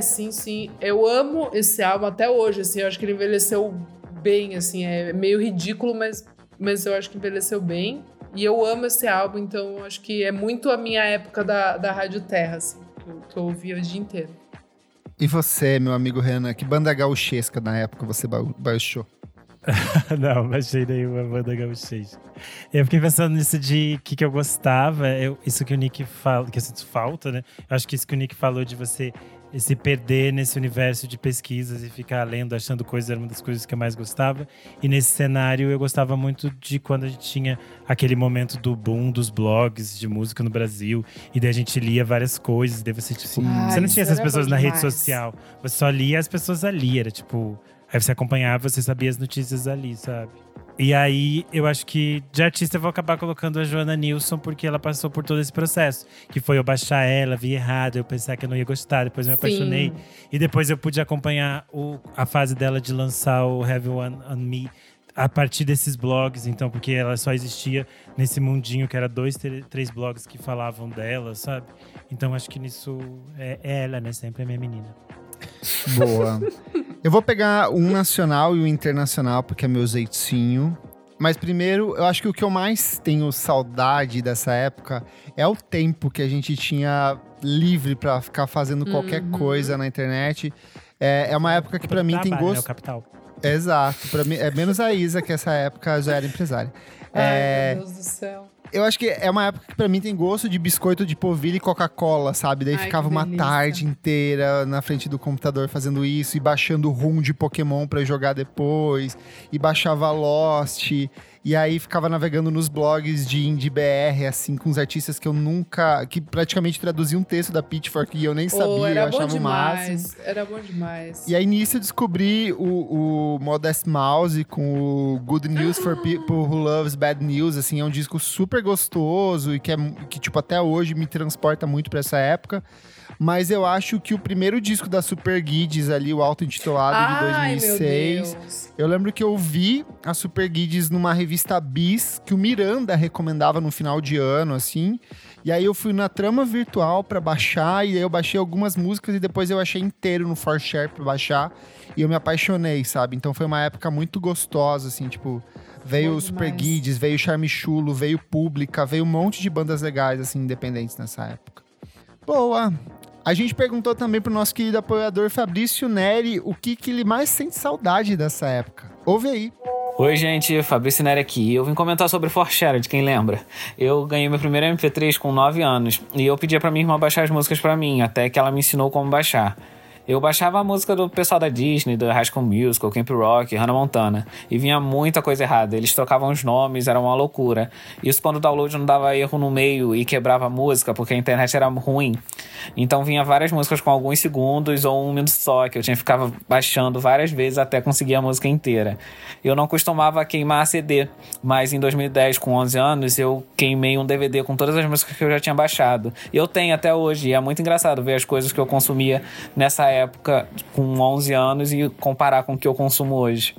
Sim. Eu amo esse álbum até hoje, assim, eu acho que ele envelheceu bem, assim, é meio ridículo, mas eu acho que envelheceu bem. E eu amo esse álbum, então eu acho que é muito a minha época da Rádio Terra, assim, que eu ouvia o dia inteiro. E você, meu amigo Renan, que banda gauchesca na época você baixou? Não, baixei nenhuma banda gaúchês. Eu fiquei pensando nisso de o que eu gostava. Isso que o Nick fala, que eu sinto falta, né? Eu acho que isso que o Nick falou de você se perder nesse universo de pesquisas e ficar lendo, achando coisas, era uma das coisas que eu mais gostava. E nesse cenário eu gostava muito de quando a gente tinha aquele momento do boom dos blogs de música no Brasil, e daí a gente lia várias coisas, e daí você, tipo, você não tinha essas pessoas na rede social, você só lia as pessoas ali, era tipo… Aí você acompanhava, você sabia as notícias ali, sabe? E aí, eu acho que de artista eu vou acabar colocando a Joana Nilsson, porque ela passou por todo esse processo. Que foi eu baixar ela, vi errado, eu pensar que eu não ia gostar, depois eu me apaixonei. E depois eu pude acompanhar a fase dela de lançar o Have One On Me a partir desses blogs, então, porque ela só existia nesse mundinho que era 2, 3 blogs que falavam dela, sabe? Então, acho que nisso é ela, né? Sempre é minha menina. Boa. Eu vou pegar um nacional e um internacional, porque é meu jeitinho. Mas primeiro, eu acho que o que eu mais tenho saudade dessa época é o tempo que a gente tinha livre pra ficar fazendo qualquer coisa na internet. É uma época que pra mim tem gosto... É o capital. Exato. Pra mim, é menos a Isa, que essa época já era empresária. Ai, meu Deus do céu. Eu acho que é uma época que pra mim tem gosto de biscoito de polvilho e Coca-Cola, sabe? Daí ficava uma tarde inteira na frente do computador fazendo isso e baixando ROM de Pokémon pra jogar depois. E baixava Lost. E aí ficava navegando nos blogs de Indie BR, assim, com os artistas que eu nunca... Que praticamente traduziam um texto da Pitchfork e eu nem sabia, eu achava o máximo. Era bom demais. E aí nisso eu descobri o Modest Mouse com o Good News for People Who Loves Bad News, assim, é um disco super gostoso e que tipo, até hoje me transporta muito pra essa época. Mas eu acho que o primeiro disco da Super Guides ali, o auto-intitulado de 2006... Meu Deus. Eu lembro que eu vi a Super Guides numa revista Bis, que o Miranda recomendava no final de ano, assim. E aí eu fui na trama virtual pra baixar, e aí eu baixei algumas músicas e depois eu achei inteiro no 4Share pra baixar. E eu me apaixonei, sabe? Então foi uma época muito gostosa, assim, tipo... Veio o Super Guides, veio o Charme Chulo, veio Pública, veio um monte de bandas legais, assim, independentes nessa época. Boa! A gente perguntou também pro nosso querido apoiador Fabrício Nery o que ele mais sente saudade dessa época. Ouve aí. Oi, gente. Fabrício Nery aqui. Eu vim comentar sobre o 4Share, de quem lembra. Eu ganhei meu primeiro MP3 com 9 anos e eu pedia pra minha irmã baixar as músicas pra mim, até que ela me ensinou como baixar. Eu baixava a música do pessoal da Disney, do High School Musical, Camp Rock, Hannah Montana. E vinha muita coisa errada. Eles trocavam os nomes, era uma loucura. Isso quando o download não dava erro no meio e quebrava a música, porque a internet era ruim. Então vinha várias músicas com alguns segundos ou um minuto só, que eu tinha que ficar baixando várias vezes até conseguir a música inteira. Eu não costumava queimar CD, mas em 2010, com 11 anos, eu queimei um DVD com todas as músicas que eu já tinha baixado. E eu tenho até hoje, e é muito engraçado ver as coisas que eu consumia nessa época com 11 anos e comparar com o que eu consumo hoje.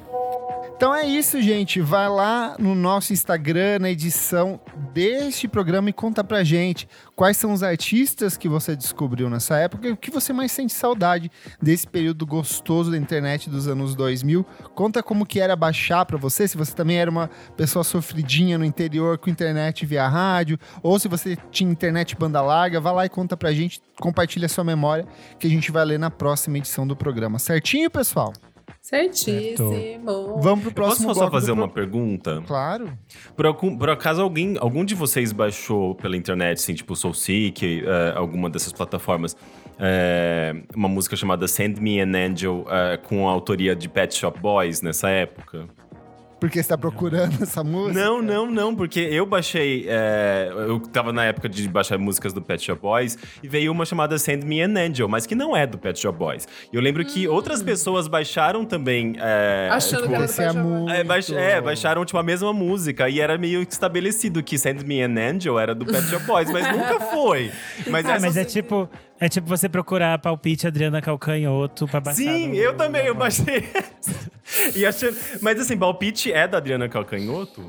Então é isso, gente. Vai lá no nosso Instagram, na edição deste programa e conta pra gente quais são os artistas que você descobriu nessa época e o que você mais sente saudade desse período gostoso da internet dos anos 2000. Conta como que era baixar pra você, se você também era uma pessoa sofridinha no interior com internet via rádio, ou se você tinha internet banda larga. Vai lá e conta pra gente, compartilha a sua memória que a gente vai ler na próxima edição do programa. Certinho, pessoal? Certíssimo. Vamos pro próximo. Posso só fazer uma pergunta? Claro. Por acaso algum de vocês baixou pela internet, assim, tipo Soulseek, alguma dessas plataformas, uma música chamada Send Me an Angel, com a autoria de Pet Shop Boys nessa época? Porque você tá procurando essa música? Não, porque eu baixei... eu tava na época de baixar músicas do Pet Shop Boys e veio uma chamada Send Me an Angel, mas que não é do Pet Shop Boys. E eu lembro que outras pessoas baixaram também... achando tipo, que era do baixaram tipo, a mesma música e era meio estabelecido que Send Me an Angel era do Pet Shop Boys, mas nunca foi. Mas é tipo... É tipo você procurar palpite Adriana Calcanhotos pra baixar. Sim, eu também, eu baixei e achei... Mas assim, palpite é da Adriana Calcanhotos?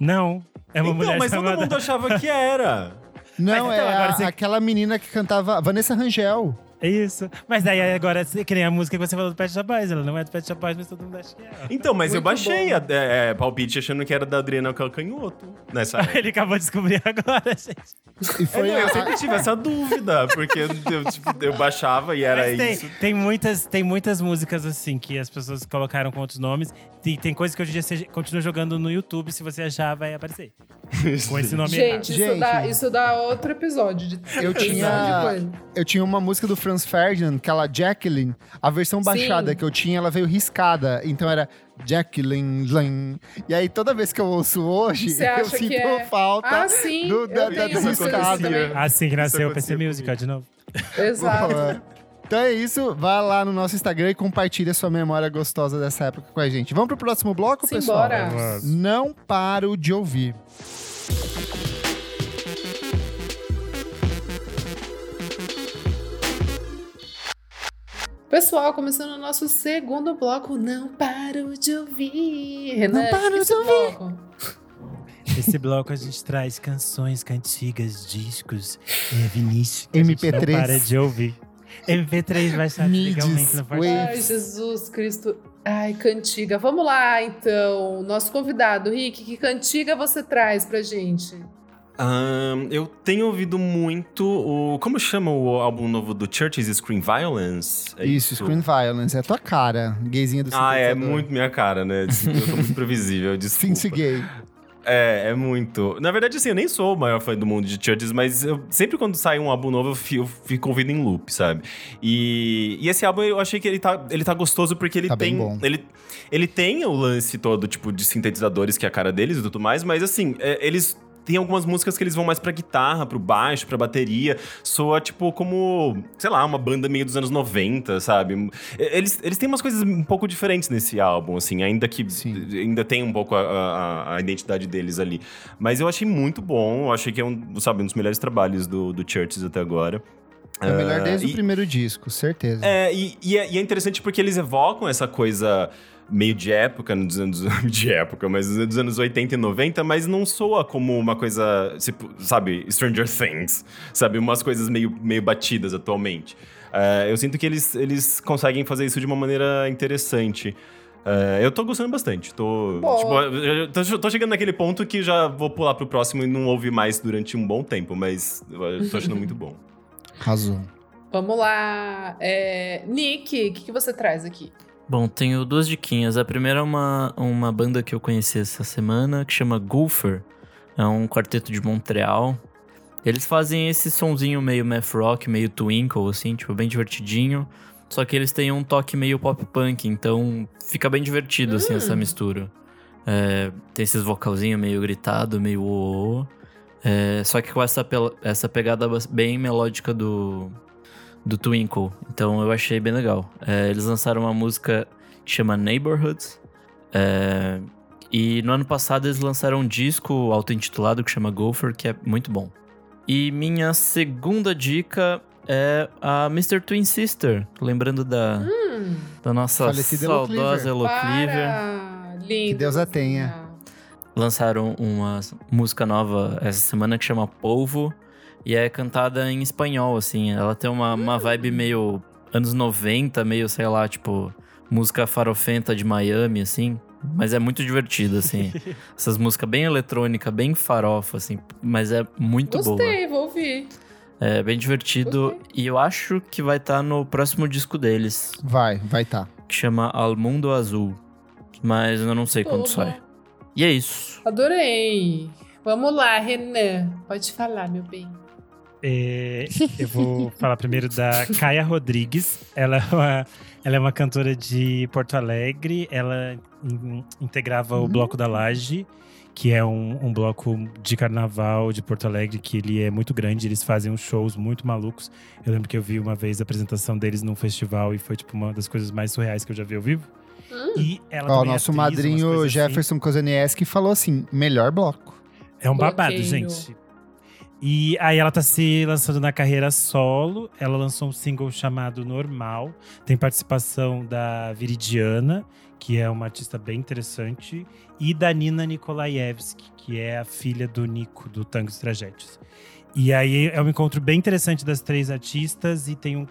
Não, é uma mulher mas chamada... todo mundo achava que era. Não, mas, então, aquela menina que cantava, Vanessa Rangel. Isso. Mas daí agora, que nem a música que você falou do Pet Shop Boys, ela não é do Pet Shop Boys, mas todo mundo acha que é. Então, mas muito eu baixei palpite achando que era da Adriana Calcanhotos nessa época. Ele acabou de descobrir agora, gente. E foi eu sempre tive essa dúvida, porque eu baixava e era isso. Tem muitas músicas, assim, que as pessoas colocaram com outros nomes. Tem coisas que hoje em dia você continua jogando no YouTube, se você achar, vai aparecer. Com esse nome errado. Isso dá outro episódio. Eu tinha uma música do Franz Ferdinand, aquela Jacqueline, a versão baixada que eu tinha, ela veio riscada. Então era Jacqueline Lin. E aí toda vez que eu ouço hoje, eu sinto falta da riscada. Assim que nasceu o PC Music, ó, de novo. Exato. Então é isso, vai lá no nosso Instagram e compartilha sua memória gostosa dessa época com a gente. Vamos pro próximo bloco, pessoal? Simbora. Não paro de ouvir. Pessoal, começando o nosso segundo bloco, Não Paro de Ouvir. Renan, não paro de ouvir. Esse bloco a gente traz canções, cantigas, discos e vinis. MP3. Não para de ouvir. MP3 vai estar legalmente no portal. Ai, Jesus Cristo. Ai, cantiga. Vamos lá, então. Nosso convidado, Rick, que cantiga você traz pra gente? Eu tenho ouvido muito o... Como chama o álbum novo do Churches? Screen Violence? É isso, Screen Violence. É a tua cara, gayzinha do sintetizador. É muito minha cara, né? Eu tô muito previsível, desculpa. Sinto-se gay. É muito. Na verdade, assim, eu nem sou o maior fã do mundo de Churches, mas eu, sempre quando sai um álbum novo, eu fico ouvindo em loop, sabe? E esse álbum, eu achei que ele tá gostoso porque ele tá tem... Ele tem o lance todo, tipo, de sintetizadores, que é a cara deles e tudo mais, mas, assim, eles... Tem algumas músicas que eles vão mais pra guitarra, pro baixo, pra bateria. Soa, tipo, como, sei lá, uma banda meio dos anos 90, sabe? Eles têm umas coisas um pouco diferentes nesse álbum, assim. Ainda que ainda tem um pouco a identidade deles ali. Mas eu achei muito bom. Eu achei que é um dos melhores trabalhos do Churches até agora. É o melhor desde o primeiro disco, certeza. É interessante porque eles evocam essa coisa... meio de época, mas dos anos 80 e 90, mas não soa como uma coisa, tipo, sabe, Stranger Things, sabe, umas coisas meio batidas atualmente. Eu sinto que eles conseguem fazer isso de uma maneira interessante. Eu tô gostando bastante, tô chegando naquele ponto que já vou pular pro próximo e não ouvir mais durante um bom tempo, mas eu tô achando muito bom. Razão. Vamos lá, Nick, o que você traz aqui? Bom, tenho duas diquinhas. A primeira é uma banda que eu conheci essa semana, que chama Gopher. É um quarteto de Montreal. Eles fazem esse sonzinho meio math rock, meio twinkle, assim, tipo, bem divertidinho. Só que eles têm um toque meio pop punk, então fica bem divertido, assim, essa mistura. Tem esses vocalzinhos meio gritado, meio o. Só que com essa pegada bem melódica do Twinkle, então eu achei bem legal. Eles lançaram uma música que chama Neighborhoods, e no ano passado eles lançaram um disco auto-intitulado que chama Gopher, que é muito bom. E minha segunda dica é a Mr. Twin Sister, lembrando da nossa falecida saudosa Elo Cleaver. Que Deus a tenha. Lançaram uma música nova essa semana que chama Polvo, e é cantada em espanhol, assim. Ela tem uma vibe meio anos 90, meio, sei lá, tipo... música farofenta de Miami, assim. Mas é muito divertido, assim. Essas músicas bem eletrônicas, bem farofa, assim. Mas é muito boa. Gostei, vou ouvir. É bem divertido. Gostei. E eu acho que vai estar no próximo disco deles. Vai estar. Que chama Al Mundo Azul. Mas eu não sei quando sai. E é isso. Adorei. Vamos lá, Renan. Pode falar, meu bem. Eu vou falar primeiro da Kaia Rodrigues. Ela é uma cantora de Porto Alegre. Ela integrava o Bloco da Laje, que é um bloco de carnaval de Porto Alegre, que ele é muito grande. Eles fazem uns shows muito malucos. Eu lembro que eu vi uma vez a apresentação deles num festival e foi tipo uma das coisas mais surreais que eu já vi ao vivo. E ela o nosso madrinho Jefferson Kozinieski falou assim, melhor bloco. É um babado, gente. E aí ela tá se lançando na carreira solo. Ela lançou um single chamado Normal. Tem participação da Viridiana, que é uma artista bem interessante. E da Nina Nikolaevski, que é a filha do Nico, do Tangos Tragédias. E aí é um encontro bem interessante das três artistas. E tem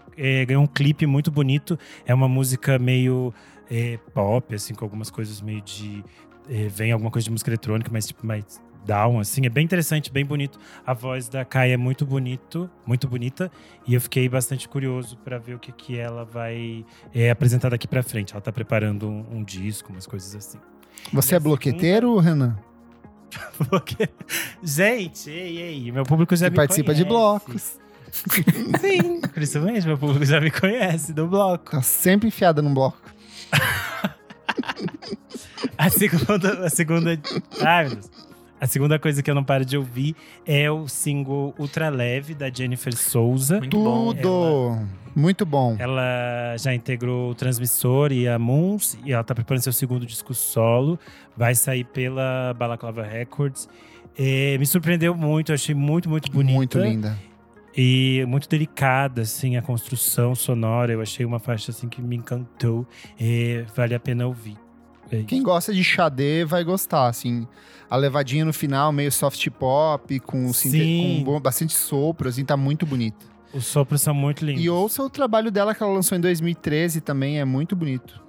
ganhou um clipe muito bonito. É uma música meio pop, assim, com algumas coisas meio de... vem alguma coisa de música eletrônica, mas tipo mais... down, assim, é bem interessante, bem bonito. A voz da Kaia é muito bonita, e eu fiquei bastante curioso para ver o que ela vai apresentar daqui para frente. Ela tá preparando um disco, umas coisas assim. Você é bloqueteiro, Renan? Gente, ei, meu público já me conhece. Você participa de blocos. Sim, por isso mesmo, meu público já me conhece do bloco. Tá sempre enfiada num bloco. A segunda... Ai, meu Deus. A segunda coisa que eu não paro de ouvir é o single Ultra Leve, da Jennifer Souza. Muito bom. Tudo! Muito bom. Ela já integrou o Transmissor e a Moons, e ela tá preparando seu segundo disco solo. Vai sair pela Balaclava Records. Me surpreendeu muito, eu achei muito, muito bonita. Muito linda. E muito delicada, assim, a construção sonora. Eu achei uma faixa, assim, que me encantou. Vale a pena ouvir. Quem gosta de Xadê vai gostar, assim. A levadinha no final, meio soft pop, com bastante sopro, assim, tá muito bonito. Os sopros são muito lindos. E ouça o trabalho dela que ela lançou em 2013 também, é muito bonito.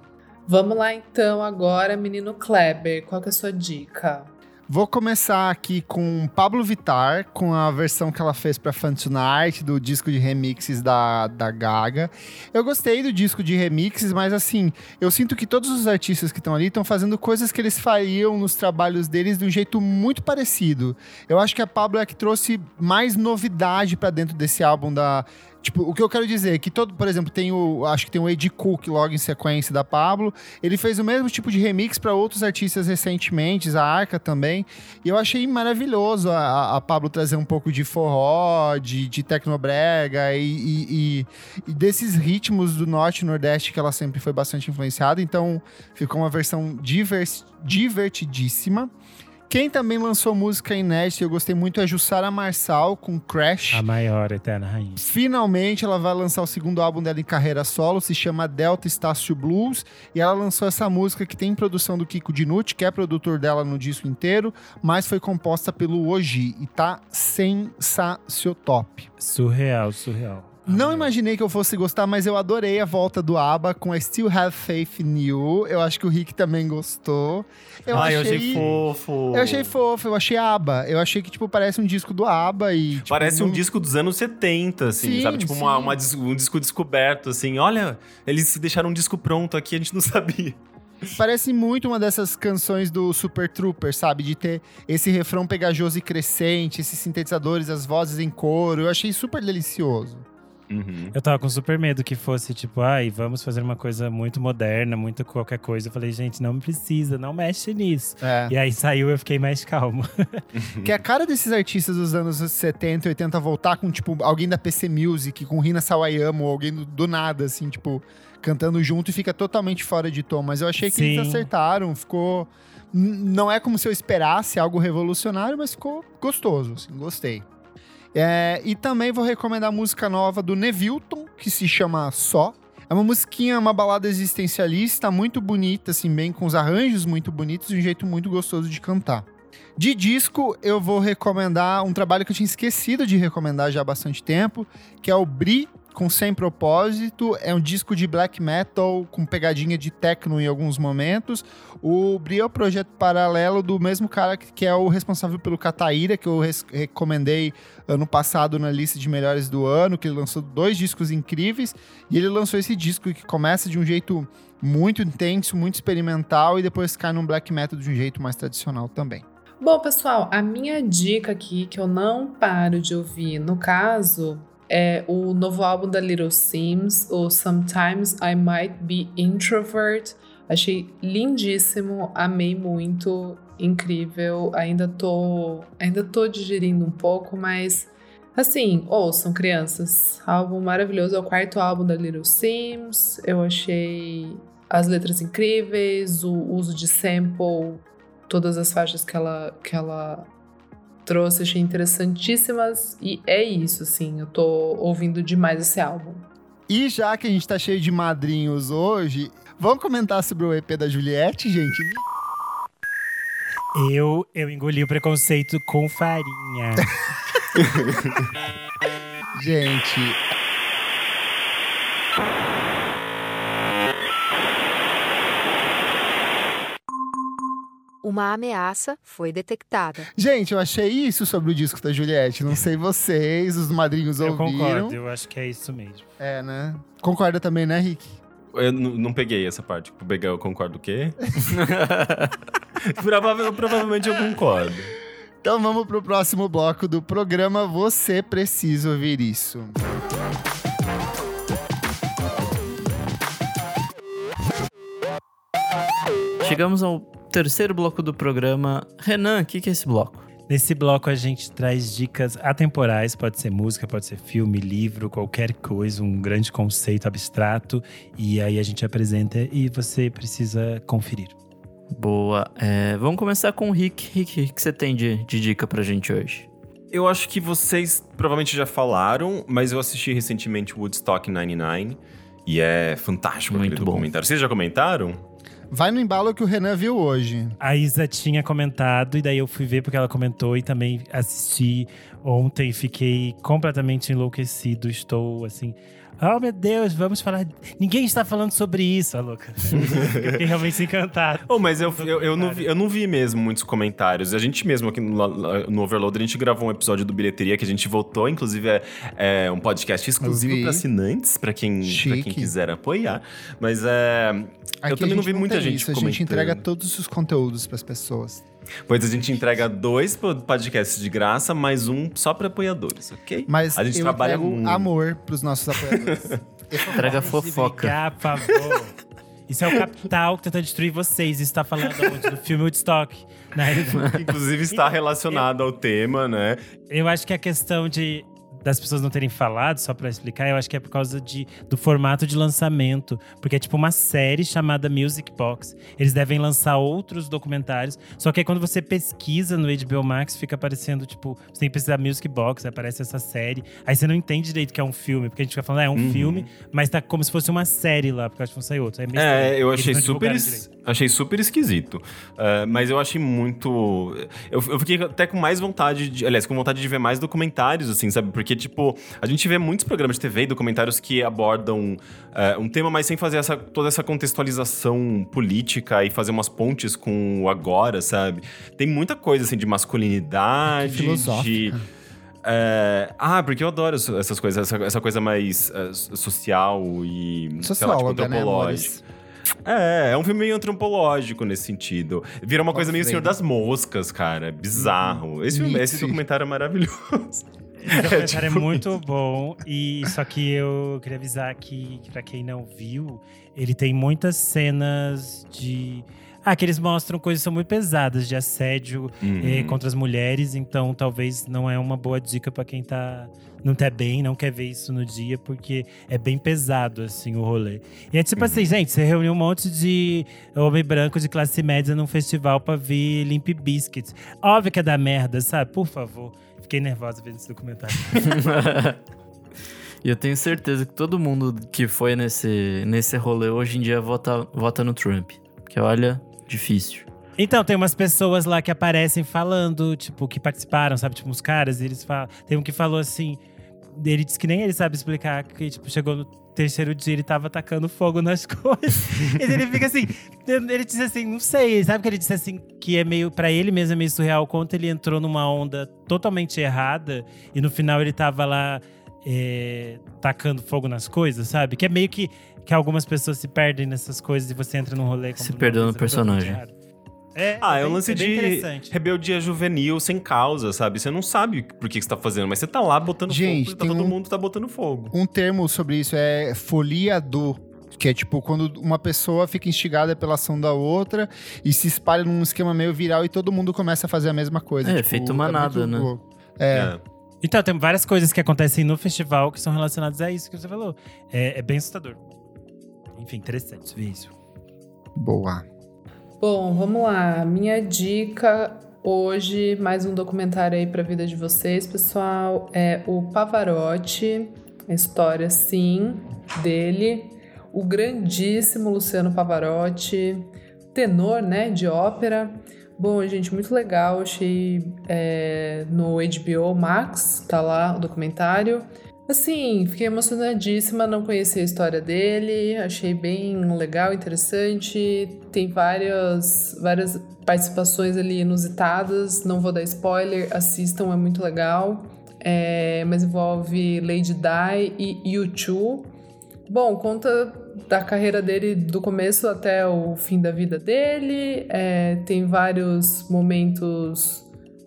Vamos lá, então, agora, menino Kleber, qual que é a sua dica? Vou começar aqui com Pablo Vittar, com a versão que ela fez pra Fantunite, do disco de remixes da Gaga. Eu gostei do disco de remixes, mas assim, eu sinto que todos os artistas que estão ali estão fazendo coisas que eles fariam nos trabalhos deles de um jeito muito parecido. Eu acho que a Pablo é a que trouxe mais novidade pra dentro desse álbum da... Tipo, o que eu quero dizer é que todo, por exemplo, acho que tem o Eddie Cook logo em sequência da Pablo. Ele fez o mesmo tipo de remix para outros artistas recentemente, a Arca também. E eu achei maravilhoso a Pablo trazer um pouco de forró, de tecnobrega e desses ritmos do norte e nordeste que ela sempre foi bastante influenciada. Então, ficou uma versão divertidíssima. Quem também lançou música inédita, eu gostei muito, é Jussara Marçal, com Crash. A maior eterna rainha. Finalmente, ela vai lançar o segundo álbum dela em carreira solo, se chama Delta Estácio Blues. E ela lançou essa música que tem produção do Kiko Dinucci, que é produtor dela no disco inteiro, mas foi composta pelo Oji. E tá sensaciotop. Surreal. Não imaginei que eu fosse gostar, mas eu adorei a volta do ABBA com I Still Have Faith in You. Eu acho que o Rick também gostou. Eu achei fofo. Eu achei ABBA. Eu achei que, tipo, parece um disco do ABBA e... Tipo, parece um disco dos anos 70, assim, sim, sabe? Tipo, um disco descoberto, assim. Olha, eles deixaram um disco pronto aqui, a gente não sabia. Parece muito uma dessas canções do Super Trooper, sabe? De ter esse refrão pegajoso e crescente, esses sintetizadores, as vozes em coro. Eu achei super delicioso. Uhum. Eu tava com super medo que fosse tipo, vamos fazer uma coisa muito moderna, muito qualquer coisa. Eu falei, gente, não precisa, não mexe nisso. É. E aí saiu, eu fiquei mais calmo. Uhum. Que é a cara desses artistas dos anos 70, 80 voltar com, tipo, alguém da PC Music, com Rina Sawayama, ou alguém do nada, assim, tipo, cantando junto e fica totalmente fora de tom. Mas eu achei que eles acertaram, ficou... Não é como se eu esperasse algo revolucionário, mas ficou gostoso, assim, gostei. É, e também vou recomendar a música nova do Nevilton, que se chama Só. É uma musiquinha, uma balada existencialista, muito bonita, assim, bem com os arranjos muito bonitos e um jeito muito gostoso de cantar. De disco, eu vou recomendar um trabalho que eu tinha esquecido de recomendar já há bastante tempo, que é o Bri, com Sem Propósito. É um disco de black metal com pegadinha de techno em alguns momentos. O Bri é o projeto paralelo do mesmo cara que é o responsável pelo Cataíra, que eu recomendei ano passado na lista de melhores do ano, que ele lançou 2 discos incríveis, e ele lançou esse disco que começa de um jeito muito intenso, muito experimental, e depois cai num black metal de um jeito mais tradicional também. Bom, pessoal, a minha dica aqui, que eu não paro de ouvir, no caso... é o novo álbum da Little Sims, o Sometimes I Might Be Introvert. Achei lindíssimo, amei muito, incrível. Ainda tô digerindo um pouco, mas assim, ouçam, crianças. Álbum maravilhoso, é o 4º álbum da Little Sims. Eu achei as letras incríveis, o uso de sample, todas as faixas que ela trouxe, achei interessantíssimas, e é isso, assim, eu tô ouvindo demais esse álbum. E já que a gente tá cheio de madrinhos hoje, vamos comentar sobre o EP da Juliette, gente? Eu engoli o preconceito com farinha. Gente... uma ameaça foi detectada. Gente, eu achei isso sobre o disco da Juliette. Não sei vocês, os madrinhos ouviram. Eu concordo, eu acho que é isso mesmo. É, né? Concorda também, né, Rick? Eu não peguei essa parte. Eu concordo o quê? Provavelmente eu concordo. Então vamos pro próximo bloco do programa. Você precisa ouvir isso. Chegamos ao terceiro bloco do programa. Renan, o que é esse bloco? Nesse bloco a gente traz dicas atemporais, pode ser música, pode ser filme, livro, qualquer coisa, um grande conceito abstrato, e aí a gente apresenta e você precisa conferir. Boa. Vamos começar com o Rick. Rick, o que você tem de dica pra gente hoje? Eu acho que vocês provavelmente já falaram, mas eu assisti recentemente Woodstock 99 e é fantástico aquele documentário. Vocês já comentaram? Vai no embalo que o Renan viu hoje. A Isa tinha comentado, e daí eu fui ver porque ela comentou e também assisti ontem. Fiquei completamente enlouquecido. Estou, assim, Oh, meu Deus, vamos falar... Ninguém está falando sobre isso, a louca. Eu fiquei realmente encantado. Oh, mas eu não vi mesmo muitos comentários. A gente mesmo aqui no Overload, a gente gravou um episódio do Bilheteria que a gente voltou. Inclusive, é um podcast exclusivo para assinantes, para quem quiser apoiar. Mas eu também não vi muita gente comentando. A gente entrega todos os conteúdos para as pessoas. Pois a gente entrega 2 podcasts de graça, mais um só para apoiadores, ok? Mas a gente trabalha com amor pros nossos apoiadores. Entrega fofoca. Brigar, por favor. Isso é o capital que tenta destruir vocês. Isso tá falando do filme Woodstock. Né? Inclusive está relacionado ao tema, né? Eu acho que a questão das pessoas não terem falado, só pra explicar, eu acho que é por causa do formato de lançamento. Porque é tipo uma série chamada Music Box. Eles devem lançar outros documentários. Só que aí quando você pesquisa no HBO Max, fica aparecendo, tipo… Você tem que pesquisar Music Box, aparece essa série. Aí você não entende direito que é um filme. Porque a gente fica falando, um filme. Mas tá como se fosse uma série lá, porque acho que vão sair outros. Eu achei super esquisito. Mas eu achei muito… Eu fiquei até com mais vontade… com vontade de ver mais documentários, assim, sabe? Porque, tipo, a gente vê muitos programas de TV e documentários que abordam um tema, mas sem fazer toda essa contextualização política e fazer umas pontes com o agora, sabe? Tem muita coisa, assim, de masculinidade, filosófica. Porque eu adoro essas coisas, essa coisa mais social e, antropológica. Né, é um filme meio antropológico nesse sentido. Vira uma coisa meio Senhor das Moscas, cara. Bizarro. Esse documentário é maravilhoso. Esse documentário é muito bom, e só que eu queria avisar que pra quem não viu, ele tem muitas cenas de… que eles mostram coisas que são muito pesadas, de assédio contra as mulheres, então talvez não é uma boa dica pra quem não tá bem, não quer ver isso no dia, porque é bem pesado, assim, o rolê. E é tipo assim, gente, você reuniu um monte de homem branco de classe média num festival pra ver Limp Bizkit. Óbvio que é da merda, sabe? Por favor. Fiquei nervosa vendo esse documentário. E eu tenho certeza que todo mundo que foi nesse rolê hoje em dia vota no Trump. Porque olha, difícil. Então, tem umas pessoas lá que aparecem falando, tipo, que participaram, sabe? Tipo, uns caras, e eles falam… Tem um que falou assim… Ele disse que nem ele sabe explicar, que tipo, chegou no terceiro dia, ele tava atacando fogo nas coisas. E ele fica assim… Ele disse assim, não sei, sabe que ele disse assim, que é meio… Pra ele mesmo é meio surreal, quanto ele entrou numa onda totalmente errada. E no final ele tava lá, tacando fogo nas coisas, sabe? Que é meio que algumas pessoas se perdem nessas coisas e você entra num rolê… Se perdeu no personagem. É um lance de rebeldia juvenil sem causa, sabe? Você não sabe por que você tá fazendo, mas você tá lá botando fogo, todo mundo tá botando fogo. Um termo sobre isso é folia do, que é tipo quando uma pessoa fica instigada pela ação da outra e se espalha num esquema meio viral e todo mundo começa a fazer a mesma coisa. É, tipo, feito manada, né? Então, tem várias coisas que acontecem no festival que são relacionadas a isso que você falou. É bem assustador. Enfim, interessante ver isso. Boa. Bom, vamos lá. Minha dica hoje, mais um documentário aí pra vida de vocês, pessoal, é o Pavarotti, a história, sim, dele. O grandíssimo Luciano Pavarotti, tenor, né, de ópera. Bom, gente, muito legal. Achei no HBO Max, tá lá o documentário. Assim, fiquei emocionadíssima, não conhecia a história dele, achei bem legal, interessante, tem várias participações ali inusitadas, não vou dar spoiler, assistam, é muito legal, mas envolve Lady Di e U2. Bom, conta da carreira dele do começo até o fim da vida dele, tem vários momentos…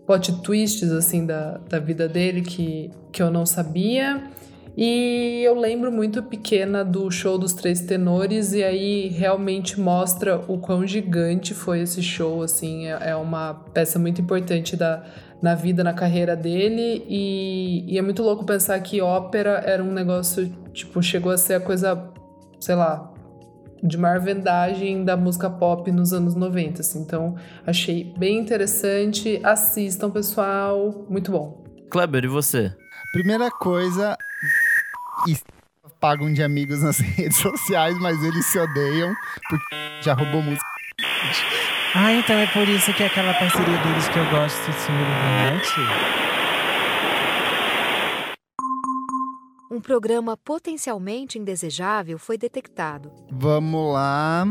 plot twists, assim, da vida dele que eu não sabia. E eu lembro muito pequena do show dos 3 tenores, e aí realmente mostra o quão gigante foi esse show, assim, é uma peça muito importante na vida, na carreira dele, e é muito louco pensar que ópera era um negócio, tipo, chegou a ser a coisa, sei lá, de maior vendagem da música pop nos anos 90, assim. Então, achei bem interessante. Assistam, pessoal. Muito bom. Kleber, e você? Primeira coisa… pagam de amigos nas redes sociais, mas eles se odeiam, porque já roubou música. Então é por isso que é aquela parceria deles que eu gosto de se humilhar. Um programa potencialmente indesejável foi detectado. Vamos lá.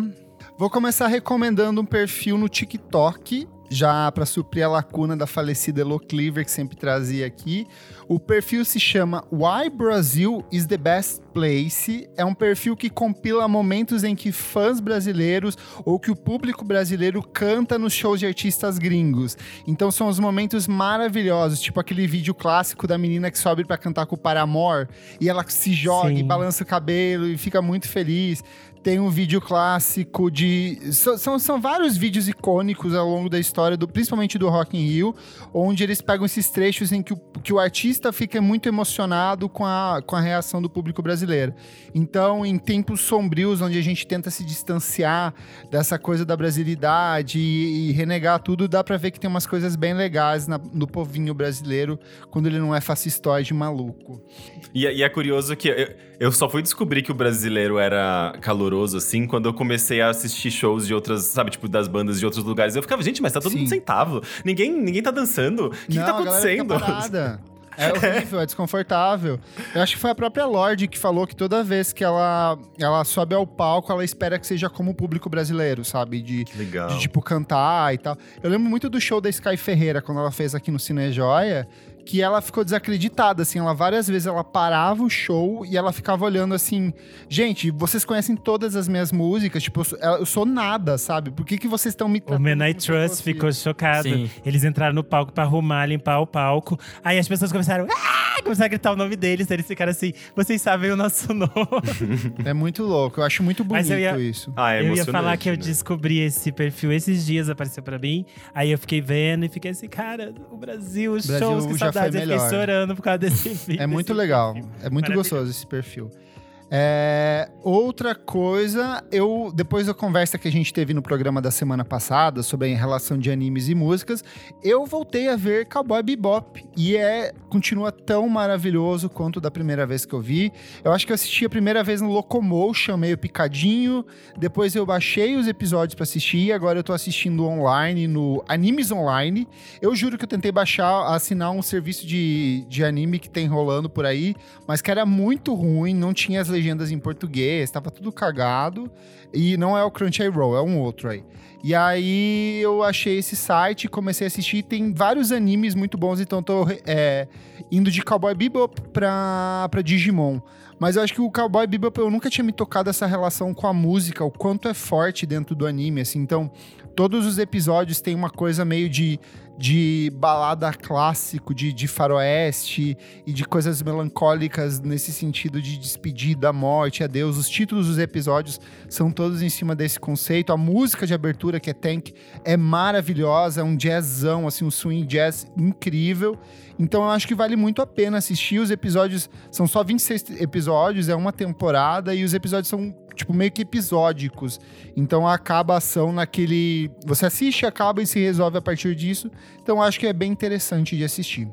Vou começar recomendando um perfil no TikTok, já para suprir a lacuna da falecida Elo Cleaver, que sempre trazia aqui. O perfil se chama Why Brazil is the Best Place. É um perfil que compila momentos em que fãs brasileiros ou que o público brasileiro canta nos shows de artistas gringos. Então são os momentos maravilhosos, tipo aquele vídeo clássico da menina que sobe pra cantar com o Paramore e ela se joga e balança o cabelo e fica muito feliz. Tem um vídeo clássico de... São vários vídeos icônicos ao longo da história, principalmente do Rock in Rio, onde eles pegam esses trechos em que o artista fica muito emocionado com a reação do público brasileiro. Então, em tempos sombrios, onde a gente tenta se distanciar dessa coisa da brasilidade e renegar tudo, dá pra ver que tem umas coisas bem legais no povinho brasileiro, quando ele não é fascistoide maluco. E é curioso que eu só fui descobrir que o brasileiro era caloroso, assim, quando eu comecei a assistir shows de outras, sabe, tipo, das bandas de outros lugares. Eu ficava, gente, mas tá todo mundo sentado. Ninguém tá dançando. O que tá acontecendo? É horrível, é desconfortável. Eu acho que foi a própria Lorde que falou que toda vez que ela sobe ao palco, ela espera que seja como o público brasileiro, sabe? De tipo, cantar e tal. Eu lembro muito do show da Sky Ferreira, quando ela fez aqui no Cinejoia, que ela ficou desacreditada, assim, várias vezes ela parava o show e ela ficava olhando assim, gente, vocês conhecem todas as minhas músicas, tipo, eu sou nada, sabe? Por que vocês estão me tratando? O Man I Trust ficou chocado. Sim. Eles entraram no palco pra arrumar, limpar o palco, aí as pessoas começaram a gritar o nome deles, eles ficaram assim, vocês sabem o nosso nome. É muito louco, eu acho muito bonito isso. Ah, é emocionante. Eu ia falar que eu descobri esse perfil esses dias, apareceu pra mim, aí eu fiquei vendo e fiquei assim, cara, o Brasil, os shows que eu fiquei chorando por causa desse vídeo. É muito legal, é muito gostoso esse perfil. Outra coisa, depois da conversa que a gente teve no programa da semana passada sobre a relação de animes e músicas, eu voltei a ver Cowboy Bebop e continua tão maravilhoso quanto da primeira vez que eu vi. Eu acho que eu assisti a primeira vez no Locomotion, meio picadinho, depois eu baixei os episódios pra assistir, agora eu tô assistindo online, no Animes Online. Eu juro que eu tentei assinar um serviço de anime que tem rolando por aí, mas que era muito ruim, não tinha as legendas em português, tava tudo cagado, e não é o Crunchyroll, é um outro aí. E aí eu achei esse site, comecei a assistir, tem vários animes muito bons, então tô indo de Cowboy Bebop pra Digimon. Mas eu acho que o Cowboy Bebop, eu nunca tinha me tocado essa relação com a música, o quanto é forte dentro do anime, assim, então todos os episódios tem uma coisa meio de balada clássico, de faroeste e de coisas melancólicas nesse sentido de despedida, morte, adeus. Os títulos dos episódios são todos em cima desse conceito. A música de abertura, que é Tank, é maravilhosa, é um jazzão, assim, um swing jazz incrível. Então eu acho que vale muito a pena assistir. Os episódios são só 26 episódios, é uma temporada e os episódios são tipo meio que episódicos. Então acaba a ação naquele... Você assiste, acaba e se resolve a partir disso. Então acho que é bem interessante de assistir.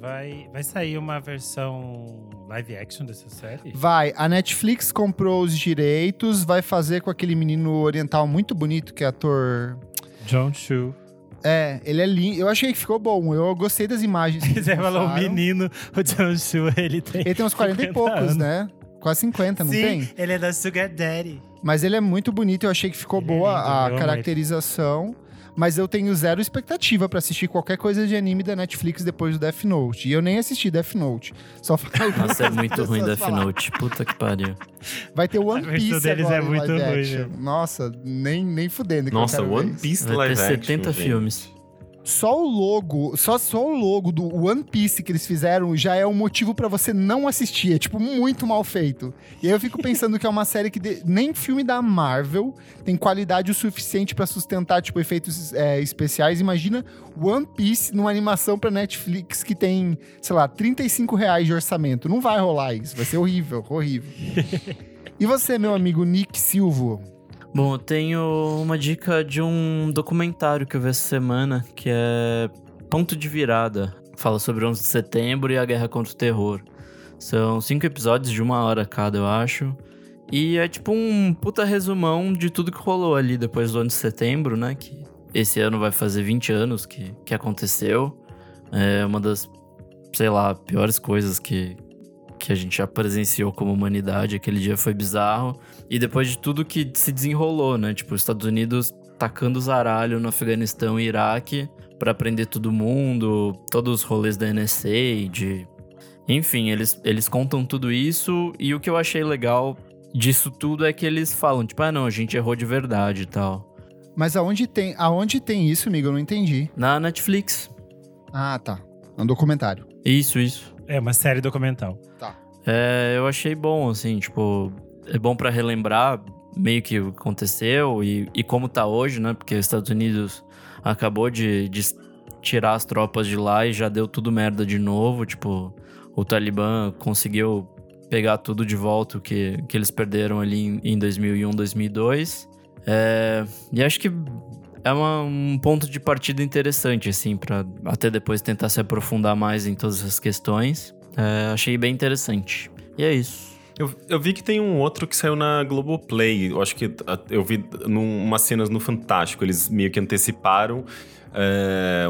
Vai sair uma versão live action dessa série? Vai. A Netflix comprou os direitos, vai fazer com aquele menino oriental muito bonito que é ator... John Chu. Ele é lindo. Eu achei que ficou bom. Eu gostei das imagens. Você falou o menino, o John Chu, ele tem uns 40 e poucos, anos. Né? Quase 50, não tem? Sim, ele é da Sugar Daddy. Mas ele é muito bonito, eu achei que ficou boa a caracterização. Mas eu tenho zero expectativa pra assistir qualquer coisa de anime da Netflix depois do Death Note. E eu nem assisti Death Note. Só falei... Nossa, é muito ruim Death Note. Puta que pariu. Vai ter One Piece agora é muito live action. Ruim, né? Nossa, nem fudendo. Nossa, One Piece live action. Vai ter 70 filmes. Só o logo do One Piece que eles fizeram já é um motivo pra você não assistir. É, tipo, muito mal feito. E aí eu fico pensando que é uma série que nem filme da Marvel tem qualidade o suficiente pra sustentar, tipo, efeitos especiais. Imagina One Piece numa animação pra Netflix que tem, sei lá, R$35 de orçamento. Não vai rolar isso. Vai ser horrível, horrível. E você, meu amigo Nick Silva? Bom, eu tenho uma dica de um documentário que eu vi essa semana, que é Ponto de Virada. Fala sobre 11 de setembro e a guerra contra o terror. São 5 episódios de 1 hora cada, eu acho. E é tipo um puta resumão de tudo que rolou ali depois do 11 de setembro, né? Que esse ano vai fazer 20 anos que aconteceu. É uma das, sei lá, piores coisas que... que a gente já presenciou como humanidade. Aquele dia foi bizarro. E depois de tudo que se desenrolou, né? Tipo, os Estados Unidos tacando o zaralho no Afeganistão e Iraque pra prender todo mundo, todos os rolês da NSA, de... Enfim, eles contam tudo isso, e o que eu achei legal disso tudo é que eles falam, tipo, ah não, a gente errou de verdade e tal. Mas aonde tem isso, amigo? Eu não entendi. Na Netflix. Ah, tá. É um documentário. Isso. É uma série documental. Tá. É, eu achei bom, assim, tipo... É bom pra relembrar meio que o que aconteceu e como tá hoje, né? Porque os Estados Unidos acabou de tirar as tropas de lá e já deu tudo merda de novo, tipo... O Talibã conseguiu pegar tudo de volta que eles perderam ali em 2001, 2002. E acho que é um ponto de partida interessante, assim, pra até depois tentar se aprofundar mais em todas essas questões. Achei bem interessante. E é isso. Eu vi que tem um outro que saiu na Globoplay. Eu acho que eu vi umas cenas no Fantástico. Eles meio que anteciparam...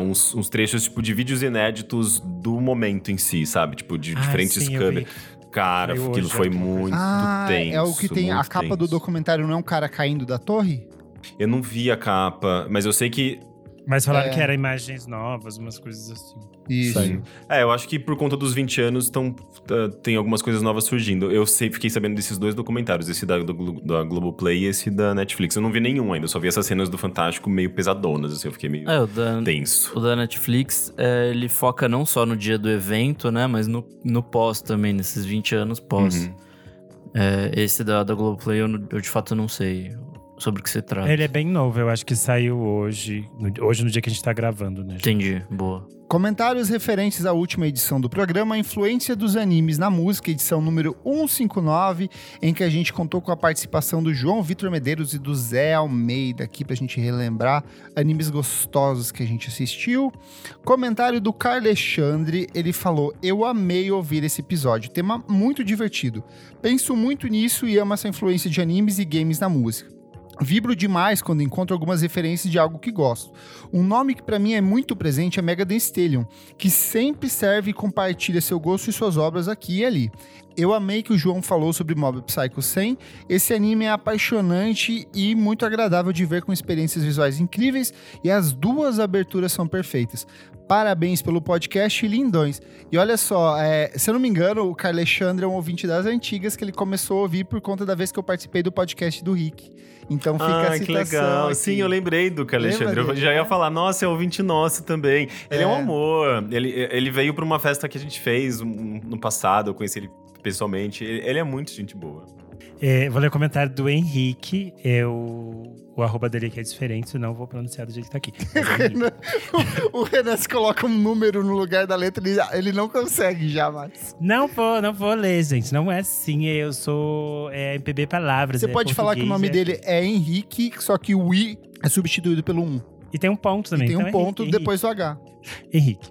uns trechos, tipo, de vídeos inéditos do momento em si, sabe? Tipo, de diferentes câmeras. Cara, aquilo foi muito tenso. É o que tem a capa do documentário, não é um cara caindo da torre? Eu não vi a capa, mas eu sei que... Mas falaram que eram imagens novas, umas coisas assim. Isso. Eu acho que por conta dos 20 anos tem algumas coisas novas surgindo. Eu fiquei sabendo desses dois documentários, esse da Globoplay e esse da Netflix. Eu não vi nenhum ainda, só vi essas cenas do Fantástico meio pesadonas, assim, eu fiquei meio tenso. O da Netflix, ele foca não só no dia do evento, né, mas no pós também, nesses 20 anos pós. Uhum. Esse da Globoplay eu de fato não sei... sobre o que se trata. Ele é bem novo, eu acho que saiu hoje no dia que a gente tá gravando, né? Entendi, boa. Comentários referentes à última edição do programa, a influência dos animes na música, edição número 159, em que a gente contou com a participação do João Vitor Medeiros e do Zé Almeida, aqui pra gente relembrar animes gostosos que a gente assistiu. Comentário do Carl Alexandre, ele falou, eu amei ouvir esse episódio, tema muito divertido. Penso muito nisso e amo essa influência de animes e games na música. Vibro demais quando encontro algumas referências de algo que gosto. Um nome que pra mim é muito presente é Megadeth Stallion, que sempre serve e compartilha seu gosto e suas obras aqui e ali. Eu amei que o João falou sobre Mob Psycho 100. Esse anime é apaixonante e muito agradável de ver, com experiências visuais incríveis, e as duas aberturas são perfeitas. Parabéns pelo podcast, lindões. E olha só, se eu não me engano, o Carl Alexandre é um ouvinte das antigas que ele começou a ouvir por conta da vez que eu participei do podcast do Rick. Então fica a citação. Ah, que legal. Aqui. Sim, eu lembrei do Carl Alexandre. Eu já ia falar, nossa, é ouvinte nosso também. Ele é um amor. Ele veio para uma festa que a gente fez no passado, eu conheci ele pessoalmente. Ele é muito gente boa. Vou ler o comentário do Henrique. O arroba dele aqui é diferente, senão vou pronunciar do jeito que tá aqui. O Renan se coloca um número no lugar da letra, ele não consegue jamais. Não vou ler, gente. Não é assim, eu sou MPB Palavras. Você pode falar que o nome dele é Henrique, só que o I é substituído pelo 1. E tem um ponto também. E tem um ponto Henrique, depois do H. Henrique.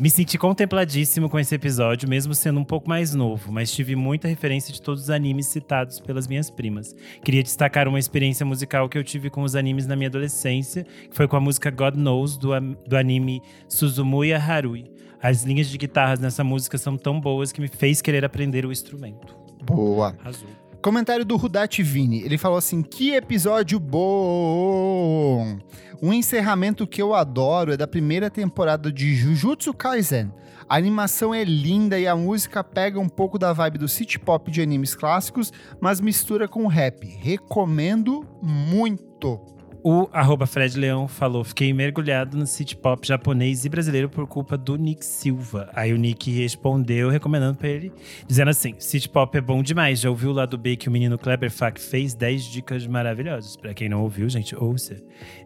Me senti contempladíssimo com esse episódio, mesmo sendo um pouco mais novo, mas tive muita referência de todos os animes citados pelas minhas primas. Queria destacar uma experiência musical que eu tive com os animes na minha adolescência, que foi com a música God Knows, do anime Suzumuya Harui. As linhas de guitarras nessa música são tão boas que me fez querer aprender o instrumento. Boa! Azul. Comentário do Rudati Vini. Ele falou assim, que episódio bom! Um encerramento que eu adoro é da primeira temporada de Jujutsu Kaisen. A animação é linda e a música pega um pouco da vibe do city pop de animes clássicos, mas mistura com rap. Recomendo muito! O @FredLeão falou, fiquei mergulhado no city pop japonês e brasileiro por culpa do Nick Silva. Aí o Nick respondeu, recomendando pra ele, dizendo assim, city pop é bom demais, já ouviu o lado B que o menino Kleber fez? 10 dicas maravilhosas. Pra quem não ouviu, gente, ouça.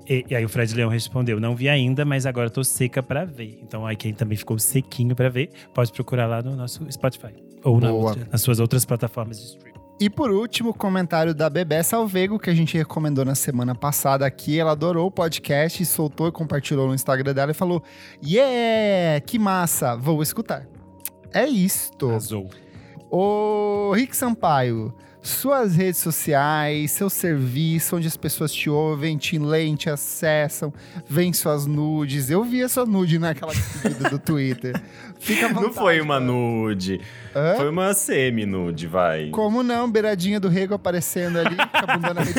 E aí o Fred Leão respondeu, não vi ainda, mas agora tô seca pra ver. Então aí quem também ficou sequinho pra ver, pode procurar lá no nosso Spotify. Ou nas suas outras plataformas de streaming. E por último, o comentário da Bebé Salvego, que a gente recomendou na semana passada aqui. Ela adorou o podcast, soltou e compartilhou no Instagram dela e falou, yeah, que massa, vou escutar. É isto. Azul. Ô, Rick Sampaio, suas redes sociais, seu serviço, onde as pessoas te ouvem, te leem, te acessam, veem suas nudes. Eu vi essa nude naquela vida do Twitter. Fica à vontade, não foi uma nude. Hã? Foi uma semi-nude, vai. Como não? Beiradinha do rego aparecendo ali, com a bunda na rede.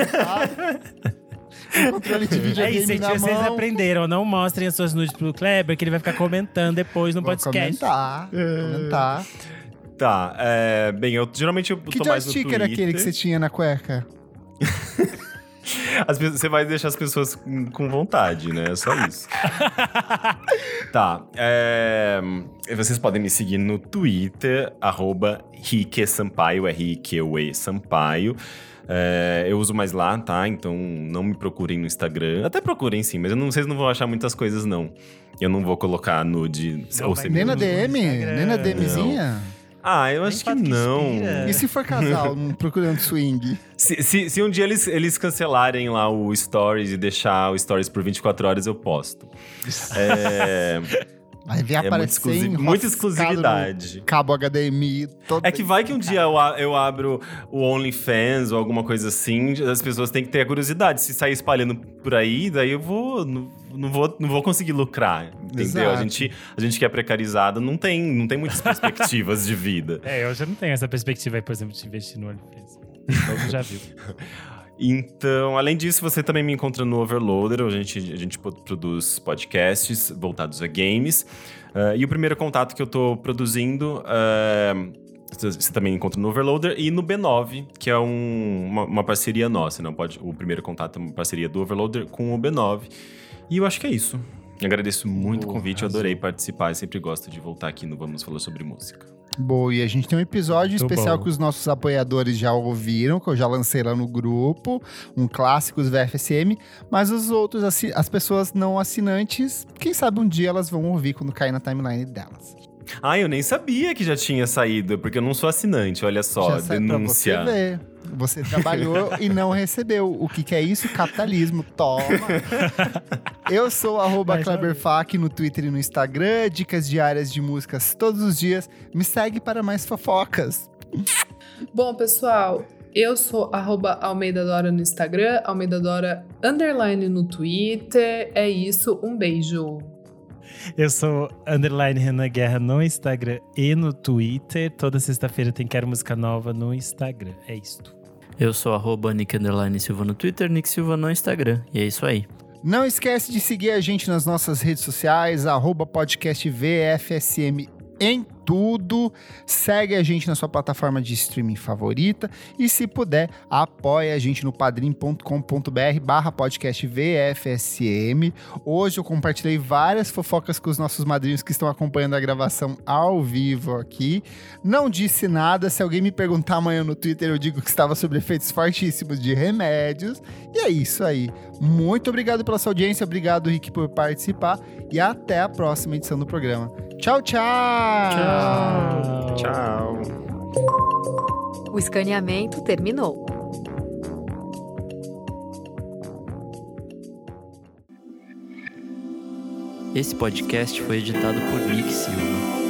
Controle de videogame é isso, gente, na vocês mão. Aprenderam, não mostrem as suas nudes pro Kleber, que ele vai ficar comentando depois no podcast. Comentar. Tá, bem, eu geralmente eu tô mais no Twitter. Que joystick era aquele que você tinha na cueca? Você vai deixar as pessoas com vontade, né? É só isso. Tá, vocês podem me seguir no Twitter, @Rick Sampaio, R-I-Q-E Sampaio. Eu uso mais lá, tá? Então não me procurem no Instagram. Até procurem sim, mas eu não, vocês não vão achar muitas coisas, não. Eu não vou colocar nude ou nem na DM? Nem na DMzinha? Ah, eu acho que não. E se for casal procurando swing? Se um dia eles cancelarem lá o Stories e deixar o Stories por 24 horas, eu posto. Vai ver aparecer muita exclusividade. Cabo HDMI. Todo que vai que um dia eu abro o OnlyFans ou alguma coisa assim, as pessoas têm que ter a curiosidade. Se sair espalhando por aí, daí eu vou... Não vou conseguir lucrar, entendeu? A gente que é precarizado não tem muitas perspectivas de vida. Eu já não tenho essa perspectiva aí, por exemplo, de investir no OnlyFans. Todo já viu. Então, além disso, você também me encontra no Overloader, onde a gente produz podcasts voltados a games. E o primeiro contato que eu tô produzindo, você também encontra no Overloader e no B9, que é uma parceria nossa. O primeiro contato é uma parceria do Overloader com o B9. E eu acho que é isso. Agradeço muito o convite, eu adorei participar. Eu sempre gosto de voltar aqui no Vamos Falar Sobre Música. Boa, e a gente tem um episódio muito especial bom. Que os nossos apoiadores já ouviram, que eu já lancei lá no grupo, um clássico do VFSM, mas os outros, as pessoas não assinantes, quem sabe um dia elas vão ouvir quando cair na timeline delas. Eu nem sabia que já tinha saído, porque eu não sou assinante, olha só, denúncia. Pra você ver. Você trabalhou e não recebeu. O que é isso? Capitalismo. Toma! Eu sou @Kleberfac no Twitter e no Instagram. Dicas diárias de músicas todos os dias. Me segue para mais fofocas. Bom, pessoal, eu sou @AlmeidaDora no Instagram, @AlmeidaDora_ no Twitter. É isso, um beijo. Eu sou _Renan Guerra no Instagram e no Twitter. Toda sexta-feira tem Quero Música Nova no Instagram. É isto. Eu sou @Nick_Silva no Twitter, Nick Silva no Instagram. E é isso aí. Não esquece de seguir a gente nas nossas redes sociais, @podcastvfsm em tudo. Segue a gente na sua plataforma de streaming favorita e, se puder, apoia a gente no padrim.com.br/podcastvfsm. Hoje eu compartilhei várias fofocas com os nossos madrinhos que estão acompanhando a gravação ao vivo aqui. Não disse nada. Se alguém me perguntar amanhã no Twitter, eu digo que estava sobre efeitos fortíssimos de remédios. E é isso aí. Muito obrigado pela sua audiência. Obrigado, Rick, por participar. E até a próxima edição do programa. Tchau, tchau! Tchau! Tchau. O escaneamento terminou. Esse podcast foi editado por Nick Silva.